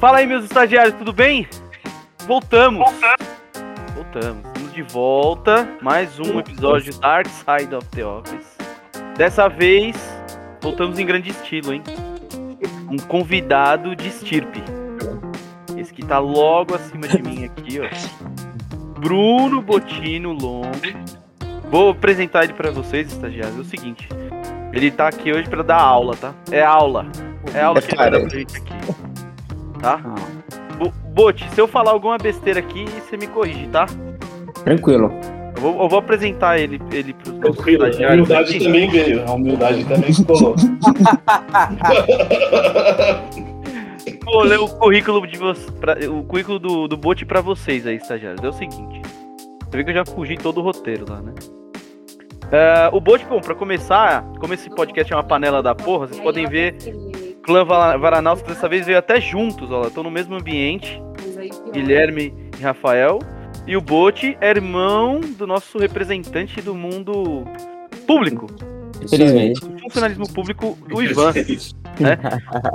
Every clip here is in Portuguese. Fala aí, meus estagiários, tudo bem? Voltamos. Estamos de volta. Mais um episódio de Dark Side of the Office. Dessa vez, voltamos em grande estilo, hein? Um convidado de estirpe. Esse que tá logo acima de mim aqui, ó. Bruno Botino Long. Vou apresentar ele pra vocês, estagiários. É o seguinte, ele tá aqui hoje pra dar aula, tá? É aula que ele vai dar pra gente aqui. Tá? Bote, se eu falar alguma besteira aqui, você me corrige, tá? Tranquilo. Eu vou apresentar ele pros meus estagiários. A humildade aqui também veio. A humildade também se colou. Vou ler o currículo do Bote pra vocês aí, estagiários. É o seguinte. Você vê que eu já fugi todo o roteiro lá, né? O Bote, bom, pra começar, como esse podcast é uma panela da porra, vocês podem ver... Clã Varanáutica dessa vez veio até juntos, ó, estão no mesmo ambiente, Guilherme e Rafael, e o Bote é irmão do nosso representante do mundo público, infelizmente, do funcionalismo público, o Ivan, né?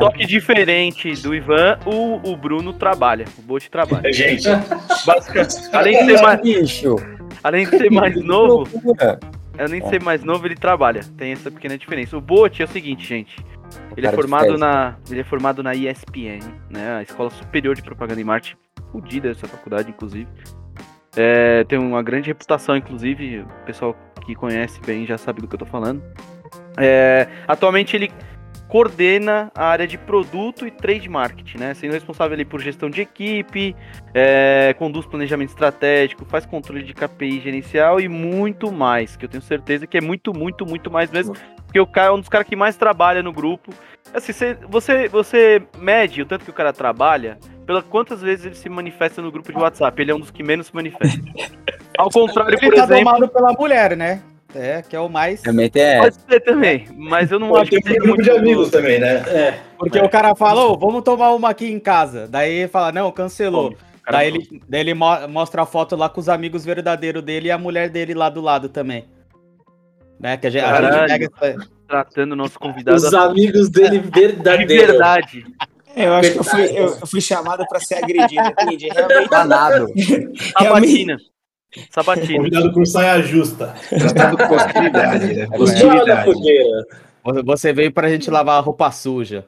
Só que diferente do Ivan, o Bruno trabalha, o Bote trabalha. Gente, além de ser mais novo, ele trabalha, tem essa pequena diferença. O Bote é o seguinte, gente. Ele é formado na ESPM, né? A Escola Superior de Propaganda e Marketing. Fudida essa faculdade, inclusive. Tem uma grande reputação, inclusive. O pessoal que conhece bem já sabe do que eu tô falando. Atualmente ele coordena a área de produto e trade marketing, né? Sendo responsável ali por gestão de equipe, conduz planejamento estratégico, faz controle de KPI gerencial e muito mais, que eu tenho certeza que é muito mais mesmo. Porque o cara é um dos caras que mais trabalha no grupo. Assim, você mede o tanto que o cara trabalha pela quantas vezes ele se manifesta no grupo de WhatsApp. Ele é um dos que menos se manifesta. Ao contrário, por exemplo... Ele tá tomado pela mulher, né? Que é o mais... Também tem. Pode ser também, mas eu não acho que... Tem um grupo de amigos também, né? Porque o cara fala, vamos tomar uma aqui em casa. Daí ele fala, não, cancelou. Daí ele mostra a foto lá com os amigos verdadeiros dele e a mulher dele lá do lado também. Né? Que a gente pega essa... Tratando o nosso convidado. Os amigos dele verdadeiros. De verdade. Eu acho que eu fui chamado para ser agredido. Entendi. Realmente danado. Sabatina. Convidado por saia justa. Tratado com hostilidade, né? Você veio pra gente lavar a roupa suja.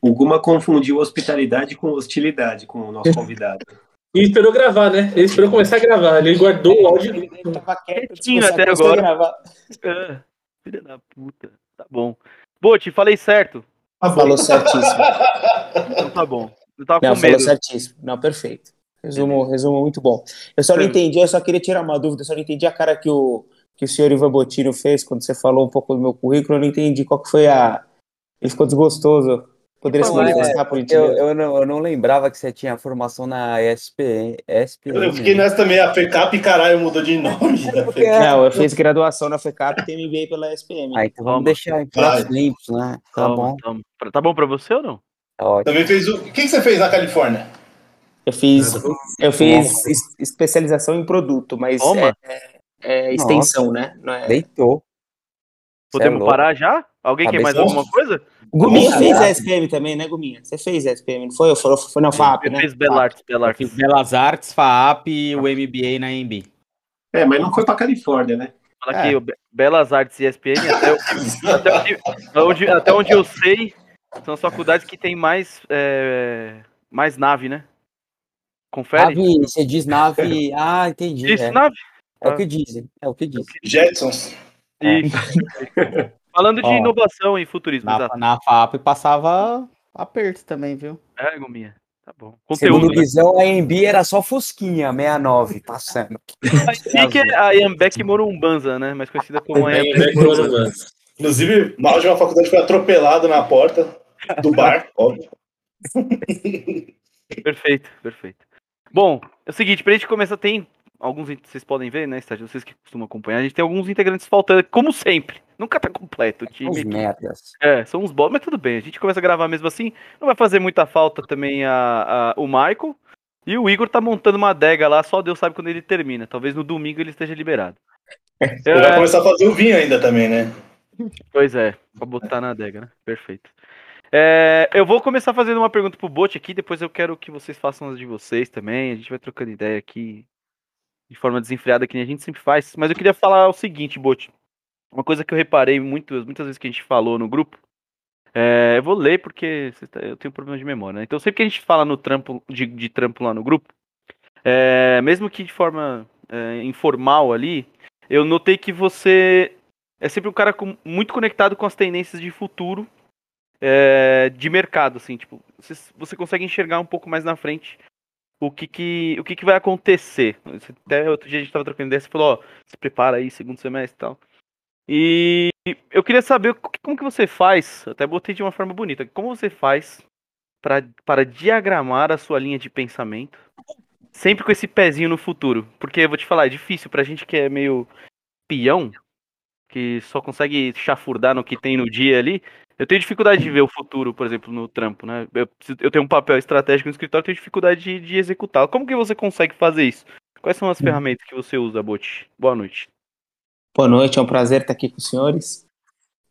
O Guma confundiu hospitalidade com hostilidade com o nosso convidado. E esperou gravar, né? Ele esperou começar a gravar. Ele guardou o áudio. Ele tava quietinho até agora. Filha da puta. Tá bom. Bote, falei certo? Falou certíssimo. Então tá bom. Eu tava com medo. Falou certíssimo. Não, perfeito. Resumo muito bom. Eu só não entendi, eu só queria tirar uma dúvida, eu só não entendi a cara que o senhor Ivan Botino fez quando você falou um pouco do meu currículo, eu não entendi qual que foi a... Ele ficou desgostoso. Poderia se manifestar por isso? Eu não lembrava que você tinha formação na ESPM. Eu fiquei nessa também, a FECAP, caralho, mudou de nome. Não, eu fiz graduação na FECAP e tem MBA pela ESPM. Ah, então vamos deixar em pratos limpos, né? Tá bom. Tá bom pra você ou não? Tá ótimo. Também fez o que você fez na Califórnia? Eu fiz especialização em produto, mas extensão, nossa, né? Não é... Deitou. Podemos parar já? Alguém quer mais alguma coisa? Guminha fez a SPM também, né, Guminha? Você fez a SPM, não foi? Foi na FAAP, né? Fez Belas Artes, FAAP e o MBA na EMB. Mas não foi pra Califórnia, né? Fala que Belas Artes e SPM, até onde eu sei, são as faculdades que tem mais nave, né? Confere? Nave, você diz nave... Ah, entendi. Isso, nave? É o que dizem, Jetsons. E... Falando de inovação e futurismo. Na FAP passava aperto também, viu? Gominha. Tá bom. Conteúdo, segundo visão, né? A EMB era só Fusquinha, 69, passando. A EMBEC Morumbanza, né? Mais conhecida como a EMBEC Morumbanza. Inclusive, mal de uma faculdade foi atropelado na porta do bar, óbvio. Perfeito. Bom, é o seguinte, pra gente começar, tem alguns, vocês podem ver, né, estágio, vocês que costumam acompanhar, a gente tem alguns integrantes faltando, como sempre, nunca tá completo o time. Os merdas. São uns bolos, mas tudo bem, a gente começa a gravar mesmo assim, não vai fazer muita falta também o Michael, e o Igor tá montando uma adega lá, só Deus sabe quando ele termina, talvez no domingo ele esteja liberado. Ele vai começar a fazer o vinho ainda também, né? Pois pra botar na adega, né? Perfeito. Eu vou começar fazendo uma pergunta pro Bot aqui, depois eu quero que vocês façam as de vocês também. A gente vai trocando ideia aqui de forma desenfreada, que nem a gente sempre faz. Mas eu queria falar o seguinte, Bot. Uma coisa que eu reparei muitas vezes que a gente falou no grupo. Eu vou ler porque eu tenho problema de memória, né? Então sempre que a gente fala no trampo, de trampo lá no grupo, mesmo que de forma informal ali, eu notei que você é sempre um cara muito conectado com as tendências de futuro, de mercado, assim, tipo, você consegue enxergar um pouco mais na frente o que vai acontecer. Até outro dia a gente estava trocando ideia, você falou, se prepara aí, segundo semestre e tal. E eu queria saber como que você faz, até botei de uma forma bonita, como você faz para diagramar a sua linha de pensamento, sempre com esse pezinho no futuro. Porque eu vou te falar, é difícil pra gente que é meio peão, que só consegue chafurdar no que tem no dia ali. Eu tenho dificuldade de ver o futuro, por exemplo, no trampo, né? Eu tenho um papel estratégico no escritório, eu tenho dificuldade de executá-lo. Como que você consegue fazer isso? Quais são as ferramentas que você usa, Boti? Boa noite. Boa noite, é um prazer estar aqui com os senhores.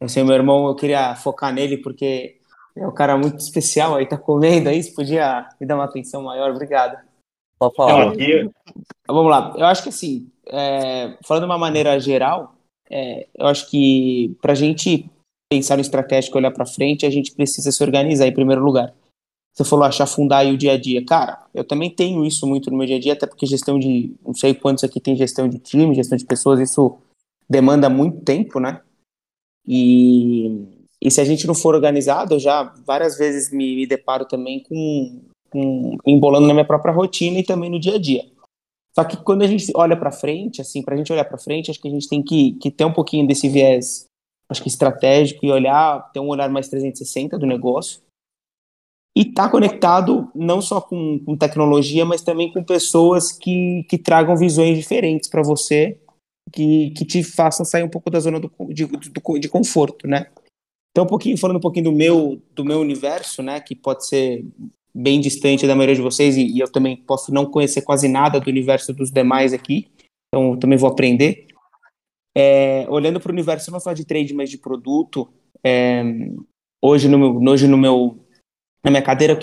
Eu sei, meu irmão, eu queria focar nele porque é um cara muito especial aí, tá comendo aí, se podia me dar uma atenção maior, obrigado. Pode falar. Vamos lá, eu acho que assim, falando de uma maneira geral, eu acho que para a gente pensar no estratégico e olhar para frente, a gente precisa se organizar em primeiro lugar. Você falou achar fundar aí o dia a dia. Cara, eu também tenho isso muito no meu dia a dia, até porque gestão de, não sei quantos aqui tem gestão de time, gestão de pessoas, isso demanda muito tempo, né? E se a gente não for organizado, eu já várias vezes me deparo também com embolando na minha própria rotina e também no dia a dia. Só que quando a gente olha para frente, assim, pra gente olhar para frente, acho que a gente tem que ter um pouquinho desse viés, acho que estratégico, e olhar, ter um olhar mais 360 do negócio. E tá conectado não só com tecnologia, mas também com pessoas que tragam visões diferentes para você, que te façam sair um pouco da zona de conforto, né? Então, falando um pouquinho do meu universo, né, que pode ser bem distante da maioria de vocês, e eu também posso não conhecer quase nada do universo dos demais aqui, então eu também vou aprender. Olhando para o universo não só de trade, mas de produto, hoje, na minha cadeira,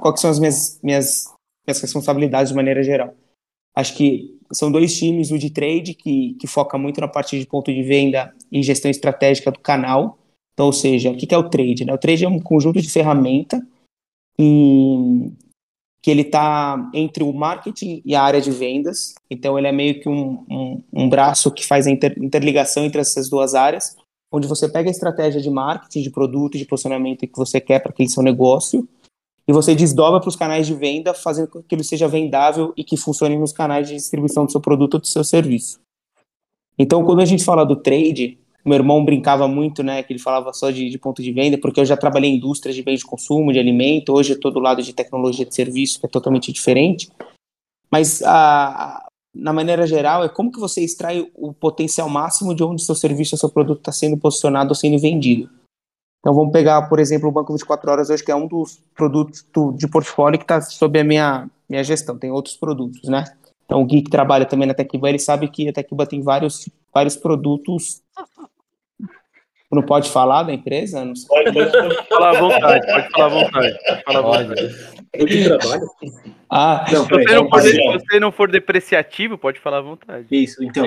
quais são as minhas responsabilidades de maneira geral? Acho que são dois times, o de trade, que foca muito na parte de ponto de venda e gestão estratégica do canal. Então, ou seja, o que é o trade, né? O trade é um conjunto de ferramenta que ele está entre o marketing e a área de vendas. Então, ele é meio que um braço que faz a interligação entre essas duas áreas, onde você pega a estratégia de marketing, de produto, de posicionamento que você quer para aquele seu negócio, e você desdobra para os canais de venda, fazendo com que ele seja vendável e que funcione nos canais de distribuição do seu produto ou do seu serviço. Então, quando a gente fala do trade, meu irmão brincava muito, né, que ele falava só de ponto de venda, porque eu já trabalhei em indústrias de bens de consumo, de alimento, hoje eu estou do lado de tecnologia de serviço, que é totalmente diferente. Mas, na maneira geral, é como que você extrai o potencial máximo de onde seu serviço ou seu produto está sendo posicionado ou sendo vendido. Então vamos pegar, por exemplo, o Banco 24 Horas hoje, que é um dos produtos de portfólio que está sob a minha gestão, tem outros produtos, né? Então o Gui que trabalha também na Tecban, ele sabe que a Tecban tem vários produtos. Não pode falar da empresa? Não sei. Pode falar à vontade, pode falar à vontade. Eu que trabalho. Se você não for depreciativo, pode falar à vontade. Isso, então.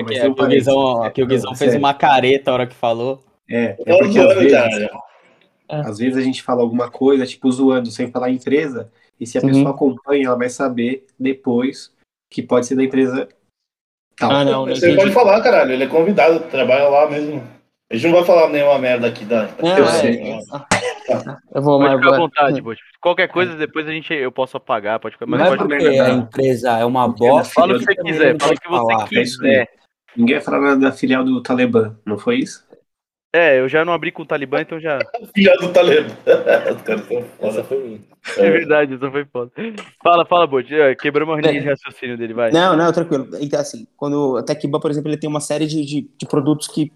Aqui o Guizão fez uma careta a hora que falou. Porque às vezes a gente fala alguma coisa, tipo, zoando, sem falar a empresa, e se a pessoa acompanha, ela vai saber depois que pode ser da empresa tal. Você pode falar, caralho, ele é convidado, trabalha lá mesmo. A gente não vai falar nenhuma merda aqui eu sei. Eu vou, pode ficar à vontade, Bot. Qualquer coisa, depois eu posso apagar, pode ficar. Mas não pode porque a empresa é uma bosta. Fala o que você quiser, fala o que você quiser. Ninguém vai falar nada da filial do Talibã, não foi isso? Eu já não abri com o Talibã, então já... Filial do Talibã. Os caras são foda. É verdade, isso foi foda. Fala, Bot. Quebramos a linha de raciocínio dele, vai. Não, tranquilo. Então, assim, quando a Tecban, por exemplo, ele tem uma série de produtos que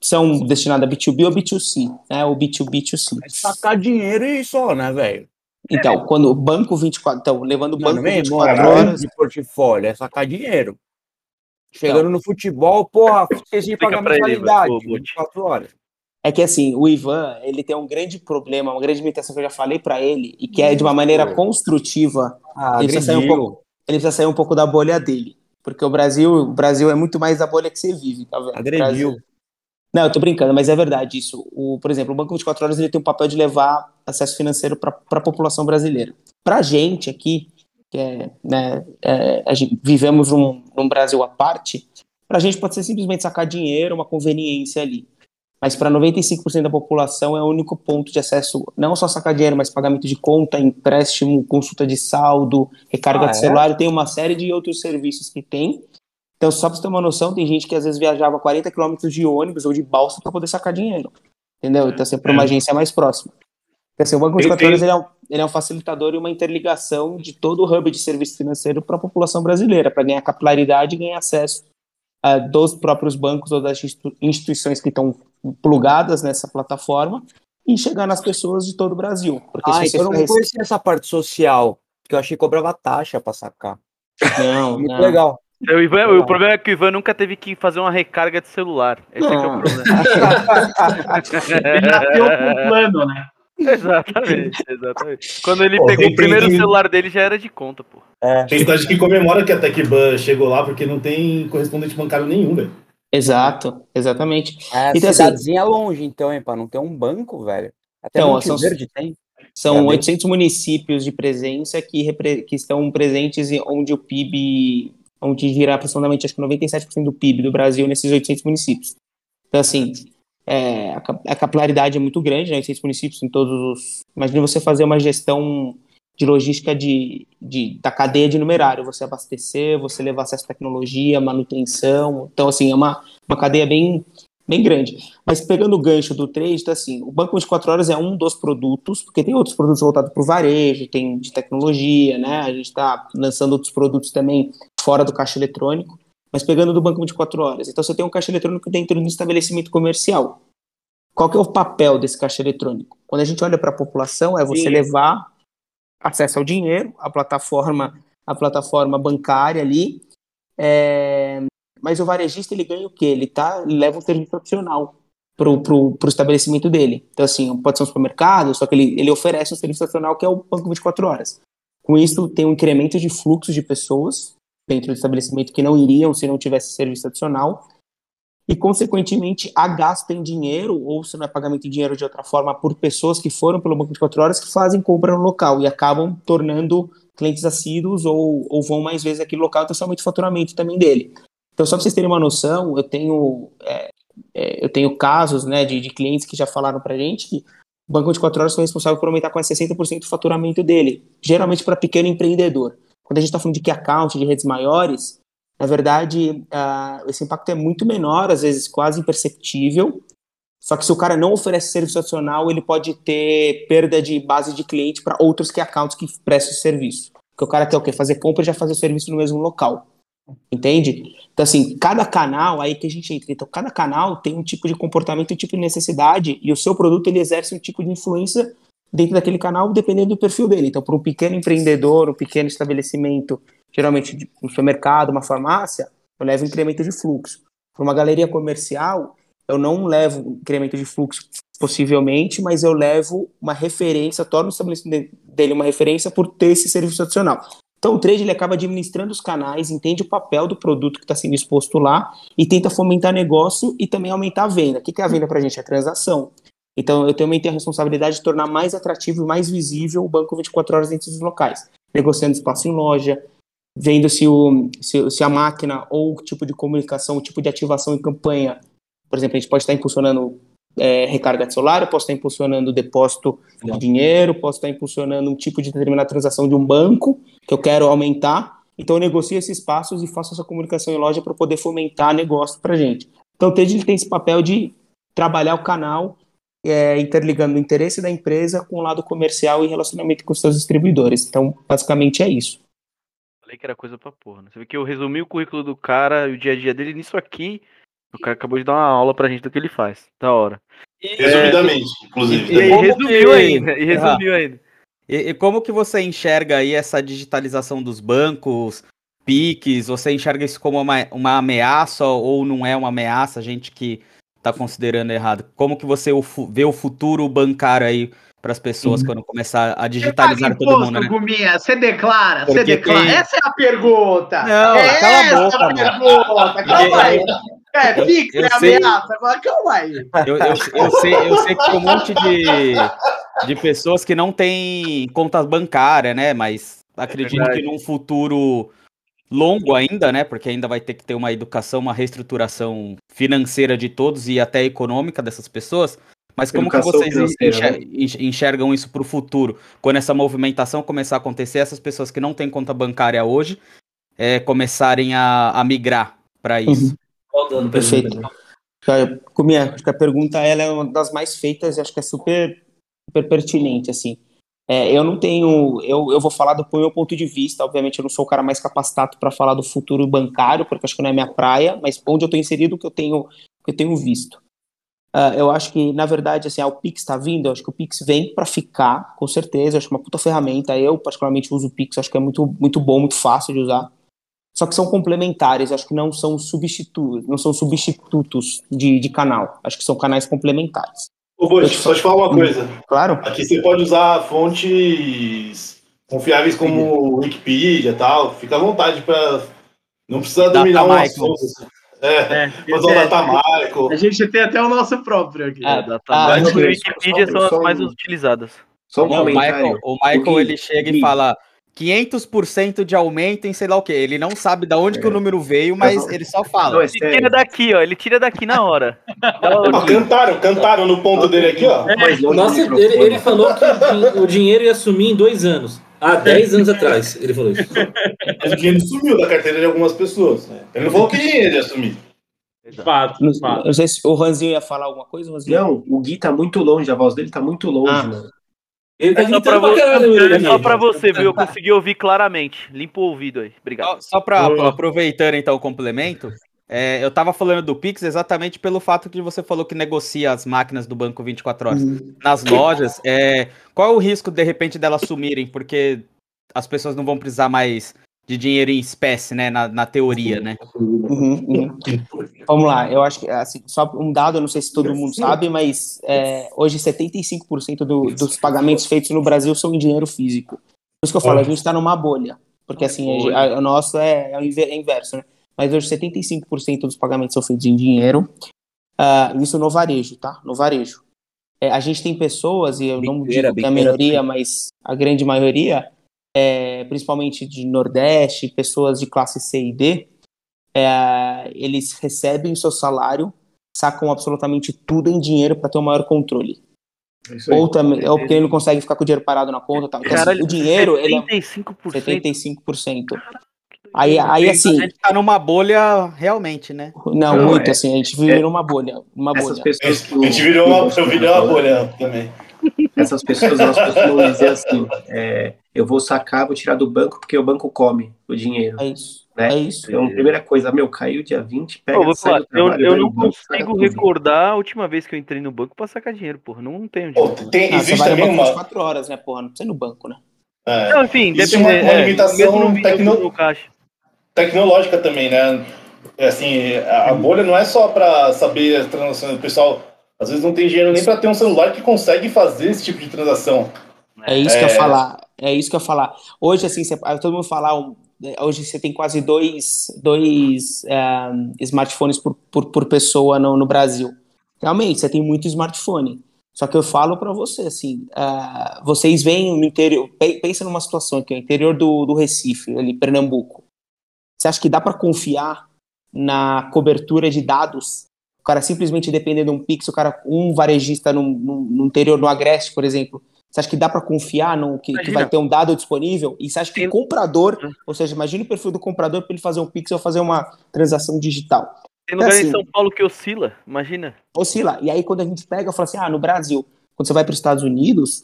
são destinados a B2B ou B2C, né? Ou B2B2C. É sacar dinheiro e só, né, velho? Então, quando o banco 24... Então, levando o banco 24 horas... de portfólio, é sacar dinheiro. Chegando no futebol, porra, esqueci de pagar mensalidade, 24 horas. É que assim, o Ivan, ele tem um grande problema, uma grande limitação que eu já falei pra ele, e que é de uma maneira construtiva. Ele precisa sair um pouco da bolha dele. Porque o Brasil é muito mais da bolha que você vive, tá vendo? Agrediu. Não, eu tô brincando, mas é verdade isso. Por exemplo, o Banco 24 Horas ele tem um papel de levar acesso financeiro para a população brasileira. Pra gente aqui, que vivemos num Brasil à parte, pra gente pode ser simplesmente sacar dinheiro, uma conveniência ali. Mas para 95% da população é o único ponto de acesso, não só sacar dinheiro, mas pagamento de conta, empréstimo, consulta de saldo, recarga de celular, tem uma série de outros serviços que tem. Então, só para você ter uma noção, tem gente que às vezes viajava 40 km de ônibus ou de balsa para poder sacar dinheiro, entendeu? Então, sempre uma agência mais próxima. Então, assim, o Banco 24 Horas ele é um facilitador e uma interligação de todo o hub de serviço financeiro para a população brasileira, para ganhar capilaridade e ganhar acesso dos próprios bancos ou das instituições que estão plugadas nessa plataforma e chegar nas pessoas de todo o Brasil. Porque se você então eu não conheci essa parte social, porque eu achei que cobrava taxa para sacar. Não, muito legal. O problema é que o Ivan nunca teve que fazer uma recarga de celular. Esse é que é o problema. Ele nasceu com um plano, né? Exatamente. Quando ele pegou o primeiro celular dele, já era de conta, pô. Tem cidade que comemora que a Tecban chegou lá, porque não tem correspondente bancário nenhum, velho. Exato, exatamente. Então, cidadezinha assim, longe, então, hein, pra não ter um banco, velho. Até então, Monte Verde tem. São 800 municípios de presença que estão presentes onde o PIB, onde gira aproximadamente acho que 97% do PIB do Brasil nesses 800 municípios. Então, assim... a capilaridade é muito grande, né? Em 6 municípios, em todos os... Imagina você fazer uma gestão de logística da cadeia de numerário, você abastecer, você levar acesso à tecnologia, manutenção. Então, assim, é uma cadeia bem, bem grande. Mas pegando o gancho do trade, então, assim, o Banco 24 Horas é um dos produtos, porque tem outros produtos voltados para o varejo, tem de tecnologia, né? A gente está lançando outros produtos também fora do caixa eletrônico. Mas pegando do Banco 24 Horas, então você tem um caixa eletrônico dentro do estabelecimento comercial. Qual que é o papel desse caixa eletrônico? Quando a gente olha para a população, é você levar acesso ao dinheiro, a plataforma bancária ali, mas o varejista ele ganha o quê? Ele leva um serviço adicional pro estabelecimento dele. Então assim, pode ser um supermercado, só que ele oferece um serviço adicional que é o Banco 24 Horas. Com isso tem um incremento de fluxo de pessoas dentro do estabelecimento que não iriam se não tivesse serviço adicional e, consequentemente, há gasto em dinheiro ou se não é pagamento em dinheiro de outra forma por pessoas que foram pelo Banco 24 Horas que fazem compra no local e acabam tornando clientes assíduos ou vão mais vezes aqui no local, então isso aumenta o faturamento também dele. Então, só para vocês terem uma noção, eu tenho casos, né, de clientes que já falaram para a gente que o Banco 24 Horas foi responsável por aumentar quase 60% do faturamento dele, geralmente para pequeno empreendedor. Quando a gente está falando de key account, de redes maiores, na verdade, esse impacto é muito menor, às vezes quase imperceptível, só que se o cara não oferece serviço adicional, ele pode ter perda de base de cliente para outros key accounts que prestam esse serviço. Porque o cara quer o quê? Fazer compra e já fazer o serviço no mesmo local, entende? Então, assim, cada canal, aí que a gente entra, então cada canal tem um tipo de comportamento, um tipo de necessidade, e o seu produto ele exerce um tipo de influência dentro daquele canal, dependendo do perfil dele. Então, para um pequeno empreendedor, um pequeno estabelecimento, geralmente um supermercado, uma farmácia, eu levo incremento de fluxo. Para uma galeria comercial, eu não levo incremento de fluxo, possivelmente, mas eu levo uma referência, torno o estabelecimento dele uma referência por ter esse serviço adicional. Então, o trade ele acaba administrando os canais, entende o papel do produto que está sendo exposto lá e tenta fomentar negócio e também aumentar a venda. O que é a venda para a gente? É a transação. Então, eu também tenho a responsabilidade de tornar mais atrativo e mais visível o Banco 24 Horas dentro dos locais, negociando espaço em loja, vendo se a máquina ou o tipo de comunicação, o tipo de ativação em campanha. Por exemplo, a gente pode estar impulsionando recarga de celular, eu posso estar impulsionando depósito de dinheiro, posso estar impulsionando um tipo de determinada transação de um banco que eu quero aumentar. Então, eu negocio esses espaços e faço essa comunicação em loja para poder fomentar negócio para a gente. Então, o TED tem esse papel de trabalhar o canal, interligando o interesse da empresa com o lado comercial e relacionamento com os seus distribuidores. Então, basicamente é isso. Falei que era coisa pra porra, né? Você vê que eu resumi o currículo do cara e o dia a dia dele nisso aqui. O cara acabou de dar uma aula pra gente do que ele faz. Da hora. Resumidamente, inclusive. E resumiu ainda. E como que você enxerga aí essa digitalização dos bancos, PIX? Você enxerga isso como uma ameaça ou não é uma ameaça? Gente que está considerando errado? Como que você vê o futuro bancário aí para as pessoas quando começar a digitalizar imposto, todo mundo, né? Gominha, você declara, você declara. Tem... Essa é a pergunta. Não, é cala a boca, mano. Calma aí. É, fixa é ameaça. Agora, calma aí. Eu sei que tem um monte de pessoas que não têm contas bancárias, né? Mas acredito que num futuro longo ainda, né? Porque ainda vai ter que ter uma educação, uma reestruturação financeira de todos e até econômica dessas pessoas. Mas como que vocês enxergam isso para o futuro? Quando essa movimentação começar a acontecer, essas pessoas que não têm conta bancária hoje começarem a migrar para isso. Uhum. Perfeito. Acho que a pergunta ela é uma das mais feitas e acho que é super, super pertinente, assim. Eu vou falar do meu ponto de vista, obviamente eu não sou o cara mais capacitado para falar do futuro bancário, porque acho que não é minha praia, mas onde eu estou inserido o que eu tenho visto. Eu acho que, na verdade, assim, o Pix está vindo, eu acho que o Pix vem para ficar, com certeza, eu acho que é uma puta ferramenta, eu particularmente uso o Pix, acho que é muito, muito bom, muito fácil de usar, só que são complementares, acho que não são substitutos de canal, acho que são canais complementares. Ô, Bosch, só te falar uma coisa. Claro. Aqui você pode usar fontes confiáveis como Wikipedia e tal. Fica à vontade para... Não precisa dominar umas coisas. Fazer o Datamarco. A gente tem até o nosso próprio aqui. Datamarco e Wikipedia são as mais utilizadas. O Michael ele chega e fala 500% de aumento em sei lá o quê. Ele não sabe de onde que o número veio, mas ele só fala. Ele tira daqui na hora. Cantaram no ponto dele aqui, ó. Ele falou que o dinheiro ia sumir em 2 anos. Há 10 anos atrás, ele falou isso. Mas o dinheiro sumiu da carteira de algumas pessoas. Né? Ele não falou que dinheiro ia sumir. Fato. Não sei se o Ranzinho ia falar alguma coisa, Ranzinho. Não, o Gui tá muito longe, a voz dele tá muito longe, mano. Ele tá só pra você, viu? Eu consegui ouvir claramente. Limpa o ouvido aí. Obrigado. Só pra aproveitando, então, o complemento. Eu tava falando do Pix exatamente pelo fato que você falou que negocia as máquinas do Banco 24 Horas nas lojas. Qual é o risco, de repente, delas sumirem? Porque as pessoas não vão precisar mais de dinheiro em espécie, né? Na teoria, né? Vamos lá. Eu acho que, assim, só um dado, eu não sei se todo mundo sabe, mas hoje 75% dos pagamentos feitos no Brasil são em dinheiro físico. Por isso que eu falo, a gente está numa bolha. Porque, assim, o nosso é inverso, né? Mas hoje 75% dos pagamentos são feitos em dinheiro. Isso no varejo, tá? No varejo. A gente tem pessoas, e eu não digo que a maioria, mas a grande maioria, principalmente de Nordeste, pessoas de classe C e D, eles recebem o seu salário, sacam absolutamente tudo em dinheiro para ter um maior controle. Ou porque ele não consegue ficar com o dinheiro parado na conta. Tá? Então, caralho, o dinheiro, 75%. Ele é 75%. Aí assim... A gente tá numa bolha realmente, né? Não, muito assim, a gente virou uma bolha. A gente virou uma bolha também. Essas pessoas, elas costumam dizer assim, eu vou sacar, vou tirar do banco, porque o banco come o dinheiro. É isso, né? É isso. Então, primeira coisa, caiu dia 20, pega... Eu não consigo recordar a última vez que eu entrei no banco pra sacar dinheiro, porra, não tenho dinheiro. Existe também uma... 24 horas, né, porra, não precisa ir no banco, né? Não, enfim, existe uma limitação tecnológica também, né? Assim, a bolha não é só para saber as transações. O pessoal, às vezes, não tem dinheiro nem para ter um celular que consegue fazer esse tipo de transação. É isso que eu ia falar. Hoje, assim, todo mundo fala... Hoje você tem quase dois smartphones por pessoa no Brasil. Realmente, você tem muito smartphone. Só que eu falo para você, assim, vocês vêm no interior... Pensa numa situação aqui, o interior do Recife, ali, Pernambuco. Você acha que dá para confiar na cobertura de dados? O cara simplesmente depende de um Pix, um varejista no interior do Agreste, por exemplo. Você acha que dá para confiar que vai ter um dado disponível? E você acha que o comprador, ou seja, imagina o perfil do comprador para ele fazer um Pix ou fazer uma transação digital. Tem lugar em São Paulo que oscila, imagina. Oscila. E aí quando a gente pega, eu falo assim, no Brasil, quando você vai para os Estados Unidos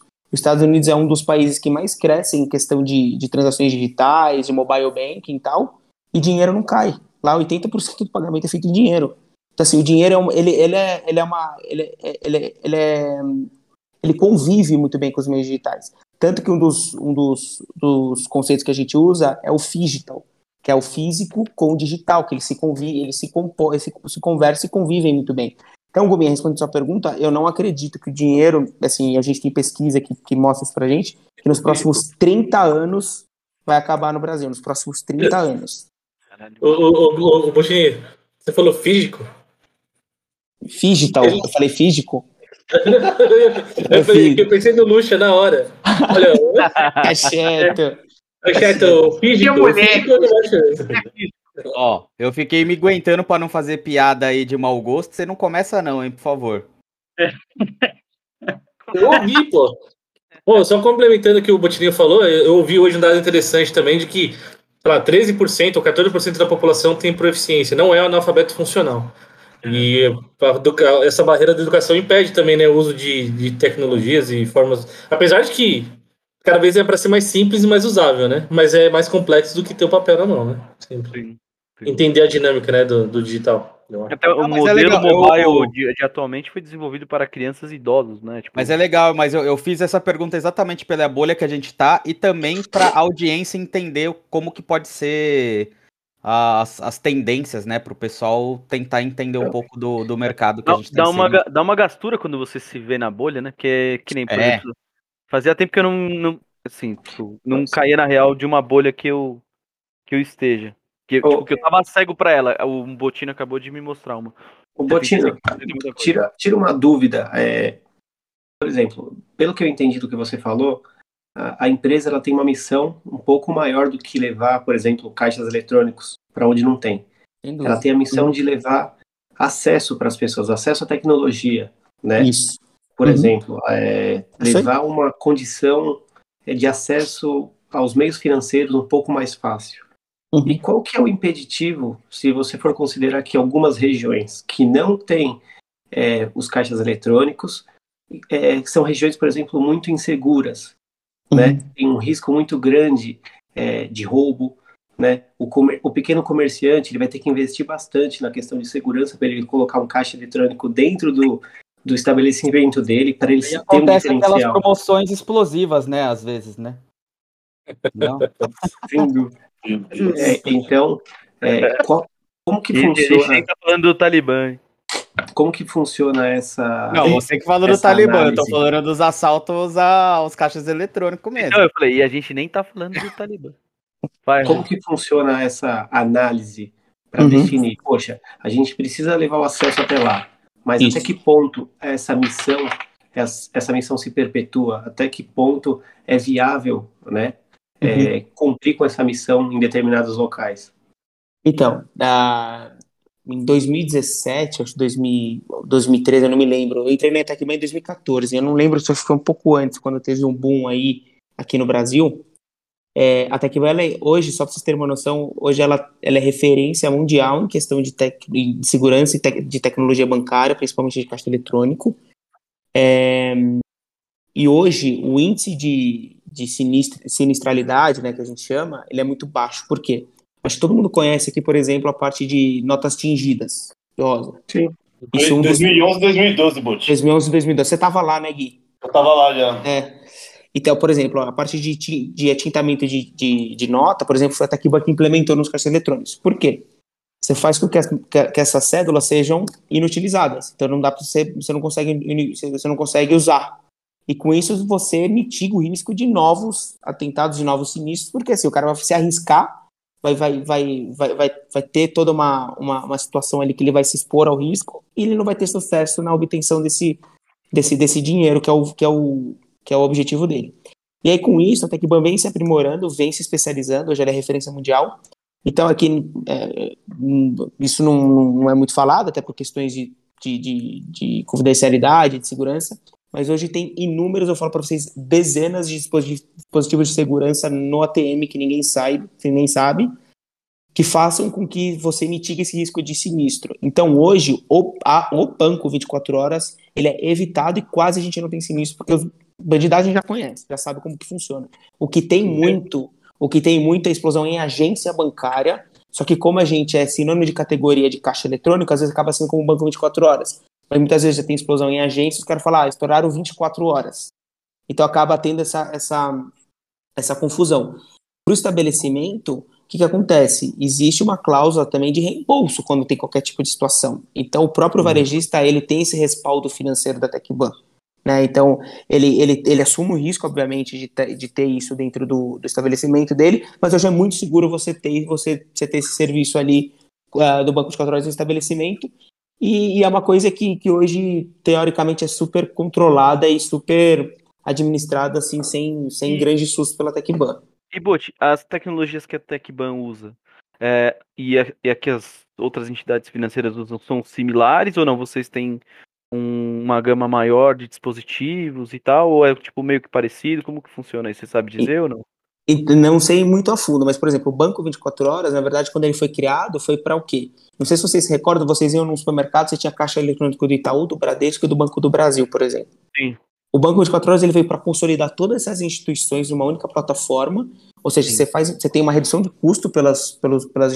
é um dos países que mais cresce em questão de transações digitais, de mobile banking e tal, e dinheiro não cai. Lá 80% do pagamento é feito em dinheiro. Então assim, o dinheiro ele convive muito bem com os meios digitais. Tanto que um dos conceitos que a gente usa é o phygital, que é o físico com o digital, que eles se conversam e convivem muito bem. Então, Gominha, respondendo sua pergunta, eu não acredito que o dinheiro, assim, a gente tem pesquisa que mostra isso pra gente, que nos próximos 30 anos vai acabar no Brasil, nos próximos 30 anos. Ô, Bochinho, você falou físico? Fígital? Eu falei físico? Eu pensei no Lucha na hora. Olha, tá certo. Tá certo, físico, Ó, eu fiquei me aguentando pra não fazer piada aí de mau gosto. Você não começa não, hein, por favor. Eu ouvi, pô. Pô, só complementando o que o Botininho falou, eu ouvi hoje um dado interessante também de que, sei lá, 13% ou 14% da população tem proficiência, não é analfabeto funcional. E essa barreira da educação impede também, né, o uso de tecnologias e formas... Apesar de que cada vez é para ser mais simples e mais usável, né? Mas é mais complexo do que ter o papel na mão, né? Sempre. Entender a dinâmica, né, do digital. Até o modelo mobile de atualmente foi desenvolvido para crianças e idosos, né? Tipo... Mas é legal, mas eu fiz essa pergunta exatamente pela bolha que a gente tá e também para a audiência entender como que pode ser as tendências, né? Para o pessoal tentar entender um pouco do mercado que a gente tá ensinando. Dá uma gastura quando você se vê na bolha, né? Que é que nem... Exemplo, fazia tempo que eu não caía na real de uma bolha que eu esteja. Que eu tava cego pra ela. O Botino acabou de me mostrar uma. O Botino, tira uma dúvida. Por exemplo, pelo que eu entendi do que você falou, a empresa ela tem uma missão um pouco maior do que levar, por exemplo, caixas eletrônicos para onde não tem. Ela tem a missão de levar acesso para as pessoas, acesso à tecnologia, né? Isso. Por exemplo, levar uma condição de acesso aos meios financeiros um pouco mais fácil. E qual que é o impeditivo, se você for considerar que algumas regiões que não têm os caixas eletrônicos, são regiões, por exemplo, muito inseguras, né? Tem um risco muito grande de roubo, né? O pequeno comerciante ele vai ter que investir bastante na questão de segurança para ele colocar um caixa eletrônico dentro do estabelecimento dele, para ele ter um diferencial. Acontece aquelas promoções explosivas, né? Às vezes, né? Não? Sem dúvida. Então, como que funciona? A gente tá falando do Talibã. Como que funciona essa... Não, você que falou do Talibã, análise. Eu tô falando dos assaltos aos caixas eletrônicos mesmo. Não, eu falei, e a gente nem tá falando do Talibã. Vai, como que funciona essa análise para definir? Poxa, a gente precisa levar o acesso até lá, mas até que ponto essa missão se perpetua? Até que ponto é viável, né? Cumprir com essa missão em determinados locais? Então, em 2017, acho que 2013, eu não me lembro, eu entrei na Tecban em 2014, eu não lembro se foi um pouco antes, quando teve um boom aí aqui no Brasil. A Tecban, hoje, só para vocês terem uma noção, hoje ela é referência mundial em questão de segurança e de tecnologia bancária, principalmente de caixa eletrônico. E hoje, o índice de sinistralidade, né, que a gente chama, ele é muito baixo. Por quê? Acho que todo mundo conhece aqui, por exemplo, a parte de notas tingidas. Sim. Isso 2011 e 2012, Botinho. 2011 e 2012. Você estava lá, né, Gui? Eu estava lá já. Então, por exemplo, a parte de atintamento de nota, por exemplo, foi a Takiba que implementou nos caixas eletrônicos. Por quê? Você faz com que essas cédulas sejam inutilizadas. Então, não dá para você não consegue usar. E com isso você mitiga o risco de novos atentados, de novos sinistros, porque assim, o cara vai se arriscar, vai ter toda uma situação ali que ele vai se expor ao risco e ele não vai ter sucesso na obtenção desse dinheiro, que é o objetivo dele. E aí com isso, a Tecban vem se aprimorando, vem se especializando, hoje ela é referência mundial. Então aqui, isso não é muito falado, até por questões de confidencialidade, de segurança. Mas hoje tem inúmeros, eu falo para vocês, dezenas de dispositivos de segurança no ATM que ninguém sabe, que façam com que você mitigue esse risco de sinistro. Então hoje, o Banco 24 Horas, ele é evitado e quase a gente não tem sinistro, porque os bandidagem já conhece, já sabe como que funciona. O que tem muito é a explosão em agência bancária, só que como a gente é sinônimo de categoria de caixa eletrônica, às vezes acaba sendo como o Banco 24 Horas. Mas muitas vezes já tem explosão em agências, os caras falam, estouraram 24 horas. Então acaba tendo essa confusão. Para o estabelecimento, que acontece? Existe uma cláusula também de reembolso quando tem qualquer tipo de situação. Então, o próprio varejista, ele tem esse respaldo financeiro da Tecban, né? Então, ele assume o risco, obviamente, de ter isso dentro do estabelecimento dele, mas hoje é muito seguro você ter esse serviço ali do Banco de 24 Horas no estabelecimento. E é uma coisa que hoje, teoricamente, é super controlada e super administrada, assim, sem grande susto pela Tecban. E, Bote, as tecnologias que a Tecban usa e a que as outras entidades financeiras usam são similares ou não? Vocês têm uma gama maior de dispositivos e tal? Ou é tipo meio que parecido? Como que funciona isso? Você sabe dizer ou não? Não sei muito a fundo, mas, por exemplo, o Banco 24 Horas, na verdade, quando ele foi criado, foi para o quê? Não sei se vocês se recordam, vocês iam num supermercado, você tinha caixa eletrônica do Itaú, do Bradesco e do Banco do Brasil, por exemplo. Sim. O Banco 24 Horas ele veio para consolidar todas essas instituições numa única plataforma, ou seja, você tem uma redução de custo pelas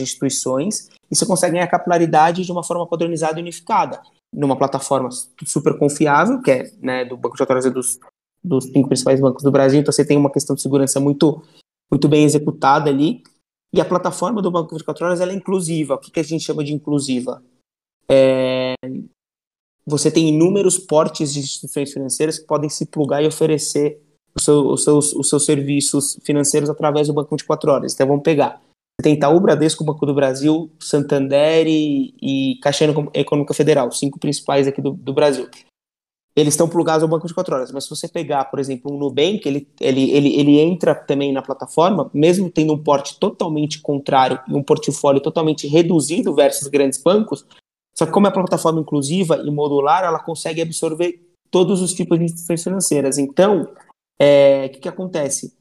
instituições e você consegue ganhar capilaridade de uma forma padronizada e unificada, numa plataforma super confiável, que é, né, do Banco 24 Horas e dos 5 principais bancos do Brasil, então você tem uma questão de segurança muito, muito bem executada ali. E a plataforma do Banco 24 Horas ela é inclusiva. O que a gente chama de inclusiva? Você tem inúmeros portes de instituições financeiras que podem se plugar e oferecer os seus serviços financeiros através do Banco 24 Horas. Então vamos pegar. Você tem Itaú, Bradesco, Banco do Brasil, Santander e Caixa Econômica Federal, 5 principais aqui do Brasil. Eles estão plugados ao Banco 24 Horas, mas se você pegar, por exemplo, um Nubank, ele entra também na plataforma, mesmo tendo um porte totalmente contrário e um portfólio totalmente reduzido versus grandes bancos, só que como é uma plataforma inclusiva e modular, ela consegue absorver todos os tipos de instituições financeiras. Então, o que acontece?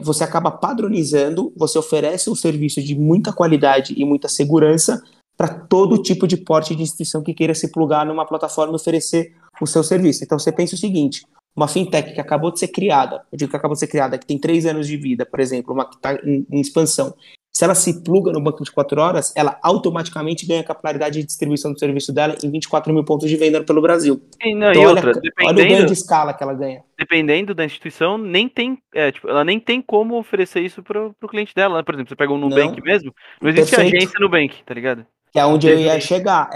Você acaba padronizando, você oferece um serviço de muita qualidade e muita segurança para todo tipo de porte de instituição que queira se plugar numa plataforma e oferecer o seu serviço. Então você pensa o seguinte, uma fintech que acabou de ser criada, eu digo que acabou de ser criada, que tem 3 anos de vida, por exemplo, uma que está em expansão, se ela se pluga no Banco 24 Horas, ela automaticamente ganha a capilaridade de distribuição do serviço dela em 24 mil pontos de venda pelo Brasil. Olha o ganho de escala que ela ganha. Dependendo da instituição, ela nem tem como oferecer isso para o cliente dela. Por exemplo, você pega um Nubank mesmo, não existe agência Nubank, tá ligado? É onde eu ia chegar.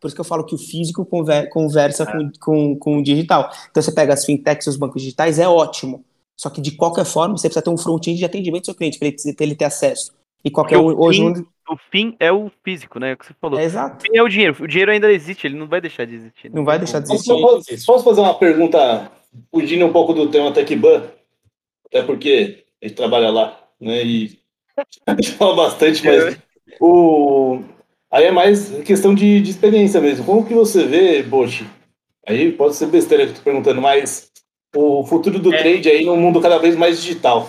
Por isso que eu falo que o físico conversa com o digital. Então você pega as fintechs e os bancos digitais, é ótimo. Só que de qualquer forma, você precisa ter um front-end de atendimento do seu cliente para ele ter acesso. E qualquer o fim é o físico, né? É o que você falou. Exato. O fim é o dinheiro. O dinheiro ainda existe, ele não vai deixar de existir. Não vai deixar de existir. Posso fazer uma pergunta, fugindo um pouco do tema Tecban? Até porque a gente trabalha lá, né? E a gente fala bastante, mas aí é mais questão de experiência mesmo. Como que você vê, Boche? Aí pode ser besteira que eu tô perguntando, mas o futuro do trade aí num mundo cada vez mais digital.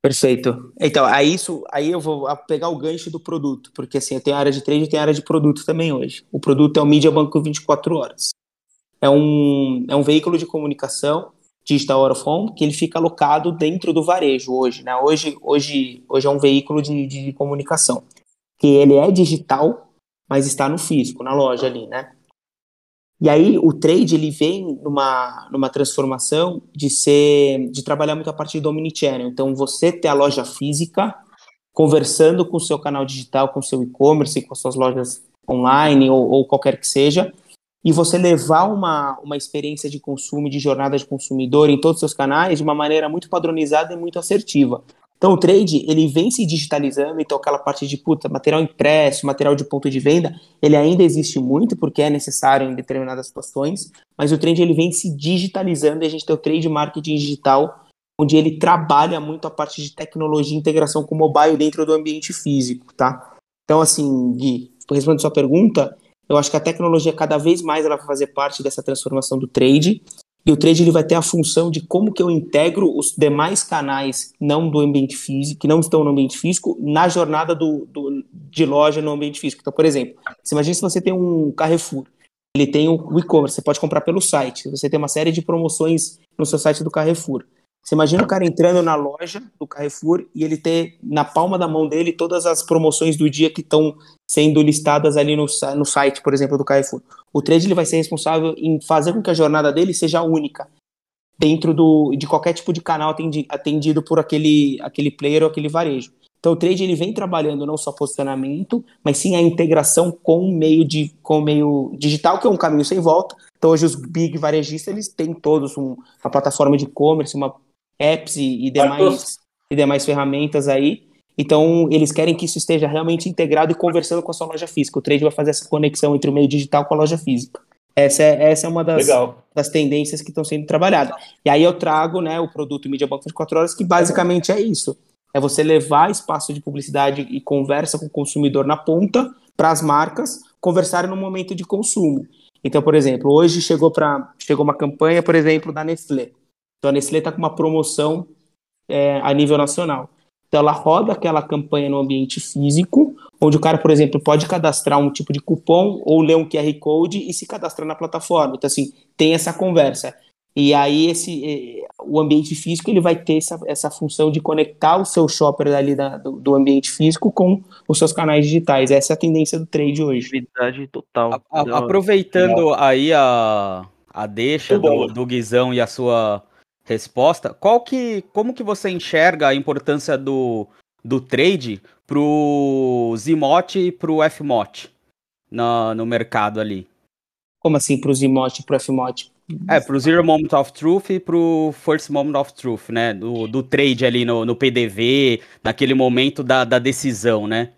Perfeito. Então, aí eu vou pegar o gancho do produto, porque assim, eu tenho área de trade e tenho área de produto também hoje. O produto é o Media Banco 24 Horas. É um veículo de comunicação, Digital Out of Home, que ele fica alocado dentro do varejo hoje, né? Hoje é um veículo de comunicação, que ele é digital, mas está no físico, na loja ali, né? E aí o trade, ele vem numa transformação de trabalhar muito a partir do omnichannel. Então você ter a loja física conversando com o seu canal digital, com o seu e-commerce, com as suas lojas online ou qualquer que seja, e você levar uma experiência de consumo, de jornada de consumidor em todos os seus canais de uma maneira muito padronizada e muito assertiva. Então o trade, ele vem se digitalizando, então aquela parte de material impresso, material de ponto de venda, ele ainda existe muito porque é necessário em determinadas situações, mas o trade ele vem se digitalizando e a gente tem o trade marketing digital, onde ele trabalha muito a parte de tecnologia e integração com o mobile dentro do ambiente físico, tá? Então assim, Gui, respondendo a sua pergunta, eu acho que a tecnologia cada vez mais ela vai fazer parte dessa transformação do trade. E o trade ele vai ter a função de como que eu integro os demais canais que não estão no ambiente físico na jornada de loja no ambiente físico. Então, por exemplo, você imagina se você tem um Carrefour, ele tem o e-commerce, você pode comprar pelo site, você tem uma série de promoções no seu site do Carrefour. Você imagina o cara entrando na loja do Carrefour e ele ter na palma da mão dele todas as promoções do dia que estão sendo listadas ali no site, por exemplo, do Carrefour. O trade ele vai ser responsável em fazer com que a jornada dele seja única dentro de qualquer tipo de canal atendido por aquele player ou aquele varejo. Então o trade ele vem trabalhando não só posicionamento, mas sim a integração com o meio digital, que é um caminho sem volta. Então hoje os big varejistas eles têm todos uma plataforma de e-commerce, uma apps e demais ferramentas aí. Então eles querem que isso esteja realmente integrado e conversando com a sua loja física. O trade vai fazer essa conexão entre o meio digital com a loja física. Essa é uma das tendências que estão sendo trabalhadas. E aí eu trago, né, o produto Media Banco 24 Horas, que basicamente é isso. É você levar espaço de publicidade e conversa com o consumidor na ponta para as marcas conversarem no momento de consumo. Então, por exemplo, hoje chegou uma campanha, por exemplo, da Nestlé. Então a Nestlé está com uma promoção a nível nacional. Então ela roda aquela campanha no ambiente físico, onde o cara, por exemplo, pode cadastrar um tipo de cupom ou ler um QR Code e se cadastrar na plataforma. Então, assim, tem essa conversa. E aí o ambiente físico ele vai ter essa função de conectar o seu shopper dali do ambiente físico com os seus canais digitais. Essa é a tendência do trade hoje. Verdade total. Aproveitando aí a deixa do Guizão e a sua resposta, como que você enxerga a importância do trade pro Zimote e pro Fmote no mercado ali? Como assim pro Zimote e pro Fmote? Pro Zero Moment of Truth e pro First Moment of Truth, né? Do trade ali no PDV, naquele momento da decisão, né?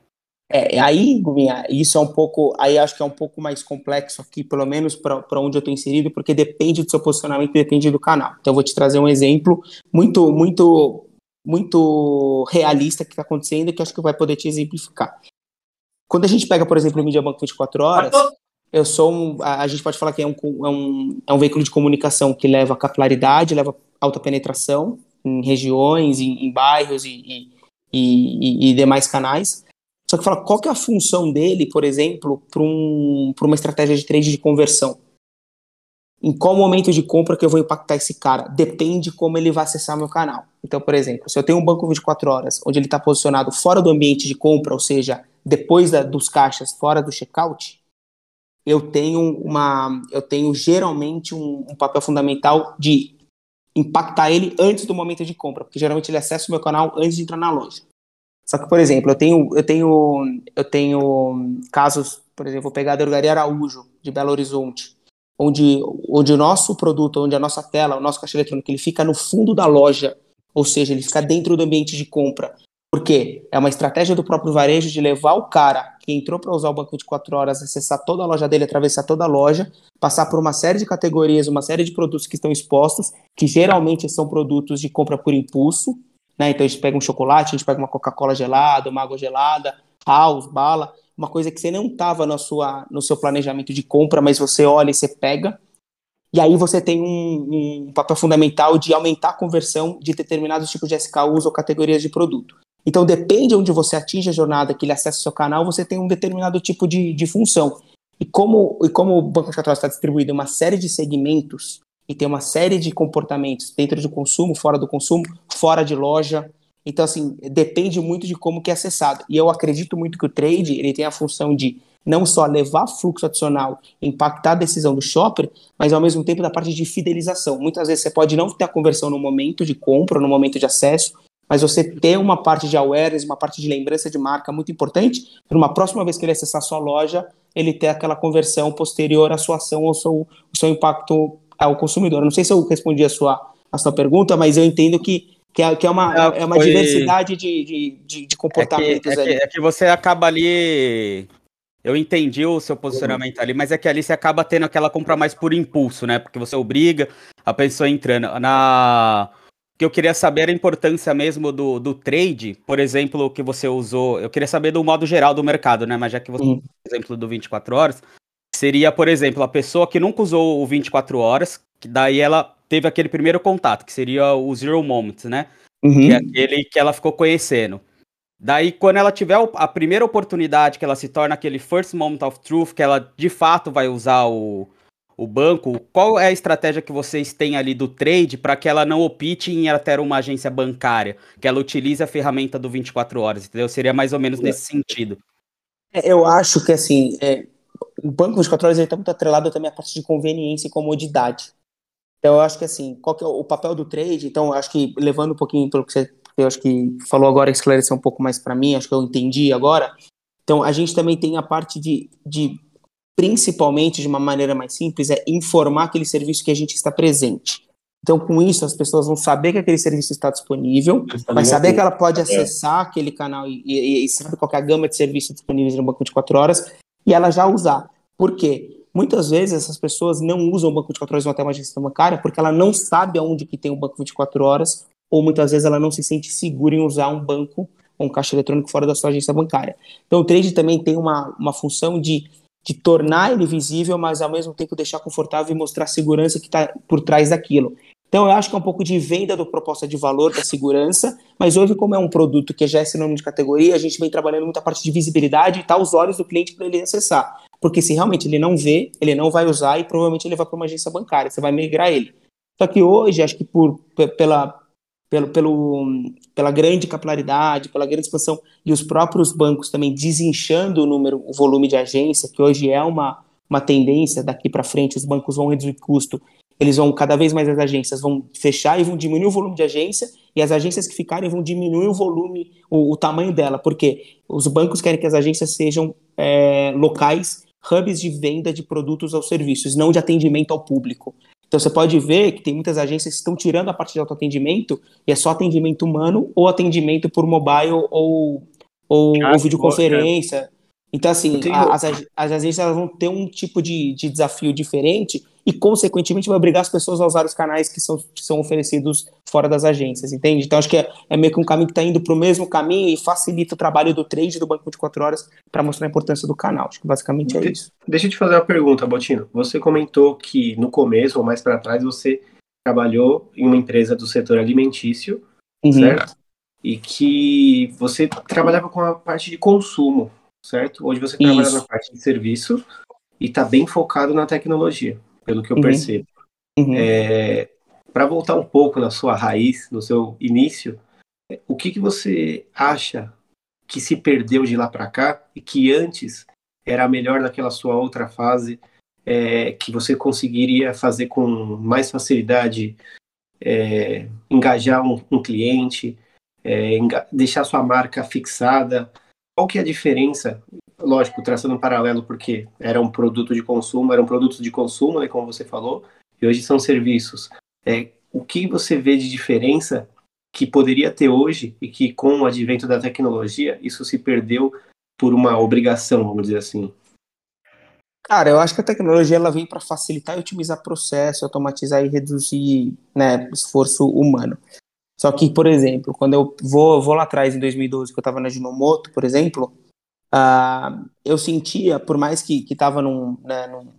Aí, Guminha, isso é um pouco... Aí acho que é um pouco mais complexo aqui, pelo menos para onde eu estou inserido, porque depende do seu posicionamento, depende do canal. Então eu vou te trazer um exemplo muito, muito, muito realista que está acontecendo, que acho que vai poder te exemplificar. Quando a gente pega, por exemplo, o Media Banco 24 Horas... a gente pode falar que é um veículo de comunicação que leva capilaridade, leva alta penetração em regiões, em bairros e demais canais. Só que fala, qual que é a função dele, por exemplo, para uma estratégia de trade de conversão? Em qual momento de compra que eu vou impactar esse cara? Depende como ele vai acessar meu canal. Então, por exemplo, se eu tenho um banco 24 horas, onde ele está posicionado fora do ambiente de compra, ou seja, depois dos caixas, fora do checkout, eu tenho geralmente um papel fundamental de impactar ele antes do momento de compra, porque geralmente ele acessa o meu canal antes de entrar na loja. Só que, por exemplo, eu tenho casos, por exemplo, vou pegar a Drogaria Araújo, de Belo Horizonte, onde o nosso produto, onde a nossa tela, o nosso caixa eletrônico, ele fica no fundo da loja, ou seja, ele fica dentro do ambiente de compra. Por quê? É uma estratégia do próprio varejo de levar o cara que entrou para usar o banco de 4 horas, acessar toda a loja dele, atravessar toda a loja, passar por uma série de categorias, uma série de produtos que estão expostos, que geralmente são produtos de compra por impulso, né? Então a gente pega um chocolate, a gente pega uma Coca-Cola gelada, uma água gelada, house, bala, uma coisa que você não estava no seu planejamento de compra, mas você olha e você pega. E aí você tem um papel fundamental de aumentar a conversão de determinados tipos de SKUs ou categorias de produto. Então, depende de onde você atinge a jornada, que ele acessa o seu canal, você tem um determinado tipo de função. E como o Banco de 4 Horas está distribuído em uma série de segmentos e tem uma série de comportamentos dentro do consumo, fora do consumo, fora de loja. Então, assim, depende muito de como que é acessado. E eu acredito muito que o trade ele tem a função de não só levar fluxo adicional, impactar a decisão do shopper, mas ao mesmo tempo da parte de fidelização. Muitas vezes você pode não ter a conversão no momento de compra, no momento de acesso, mas você ter uma parte de awareness, uma parte de lembrança de marca muito importante, para uma próxima vez que ele acessar a sua loja, ele ter aquela conversão posterior à sua ação ou o seu impacto ao consumidor. Eu não sei se eu respondi a sua pergunta, mas eu entendo que é uma diversidade de comportamentos. É que você acaba ali... Eu entendi o seu posicionamento ali, mas é que ali você acaba tendo aquela compra mais por impulso, né? Porque você obriga a pessoa entrando na... O que eu queria saber era a importância mesmo do trade, por exemplo, que você usou. Eu queria saber do modo geral do mercado, né? Mas já que você usou o exemplo do 24 horas, seria, por exemplo, a pessoa que nunca usou o 24 horas, que daí ela teve aquele primeiro contato, que seria o Zero Moment, né? Que é aquele que ela ficou conhecendo. Daí, quando ela tiver a primeira oportunidade, que ela se torna aquele First Moment of Truth, que ela de fato vai usar o banco, qual é a estratégia que vocês têm ali do trade para que ela não opte em ir até uma agência bancária, que ela utilize a ferramenta do 24 horas, entendeu? Seria mais ou menos nesse sentido. Eu acho que, assim, o banco 24 horas está muito atrelado também à parte de conveniência e comodidade. Então, eu acho que, assim, qual que é o papel do trade? Então, eu acho que, levando um pouquinho pelo que você eu acho que falou agora, esclareceu um pouco mais para mim, acho que eu entendi agora. Então, a gente também tem a parte de principalmente, de uma maneira mais simples, é informar aquele serviço que a gente está presente. Então, com isso, as pessoas vão saber que aquele serviço está disponível, vai saber que ela pode acessar aquele canal e sabe qual é a gama de serviços disponíveis no Banco 24 Horas, e ela já usar. Por quê? Muitas vezes essas pessoas não usam o Banco 24 Horas ou até uma agência bancária porque ela não sabe aonde que tem o Banco 24 Horas, ou muitas vezes ela não se sente segura em usar um banco ou um caixa eletrônico fora da sua agência bancária. Então, o trade também tem uma função de tornar ele visível, mas ao mesmo tempo deixar confortável e mostrar a segurança que está por trás daquilo. Então, eu acho que é um pouco de venda da proposta de valor, da segurança, mas hoje, como é um produto que já é sinônimo de categoria, a gente vem trabalhando muita parte de visibilidade e tá aos olhos do cliente para ele acessar. Porque se realmente ele não vê, ele não vai usar e provavelmente ele vai para uma agência bancária, você vai migrar ele. Só que hoje, acho que pela grande capilaridade, pela grande expansão e os próprios bancos também desinchando o volume de agência, que hoje é uma tendência daqui para frente, os bancos vão reduzir custo. Eles vão, cada vez mais as agências vão fechar e vão diminuir o volume de agência, e as agências que ficarem vão diminuir o volume, o tamanho dela, porque os bancos querem que as agências sejam locais, hubs de venda de produtos ou serviços, não de atendimento ao público. Então você pode ver que tem muitas agências que estão tirando a parte de autoatendimento, e é só atendimento humano ou atendimento por mobile ou videoconferência. Então, assim, as agências vão ter um tipo de desafio diferente e, consequentemente, vai obrigar as pessoas a usar os canais que são oferecidos fora das agências, entende? Então, acho que é meio que um caminho que está indo para o mesmo caminho e facilita o trabalho do trade do Banco 24 Horas para mostrar a importância do canal. Acho que basicamente é isso. Deixa eu te fazer uma pergunta, Botino. Você comentou que, no começo ou mais para trás, você trabalhou em uma empresa do setor alimentício, certo? E que você trabalhava com a parte de consumo, certo? Hoje você trabalha na parte de serviço e está bem focado na tecnologia, pelo que eu percebo. Para voltar um pouco na sua raiz, no seu início, o que você acha que se perdeu de lá para cá e que antes era melhor naquela sua outra fase, que você conseguiria fazer com mais facilidade, engajar um cliente, deixar sua marca fixada? Qual que é a diferença? Lógico, traçando um paralelo, porque era um produto de consumo, né, como você falou, e hoje são serviços. O que você vê de diferença que poderia ter hoje e que, com o advento da tecnologia, isso se perdeu por uma obrigação, vamos dizer assim? Cara, eu acho que a tecnologia ela vem para facilitar e otimizar processo, automatizar e reduzir, né, esforço humano. Só que, por exemplo, quando eu vou lá atrás, em 2012, que eu estava na Ginomoto, por exemplo, eu sentia, por mais que estava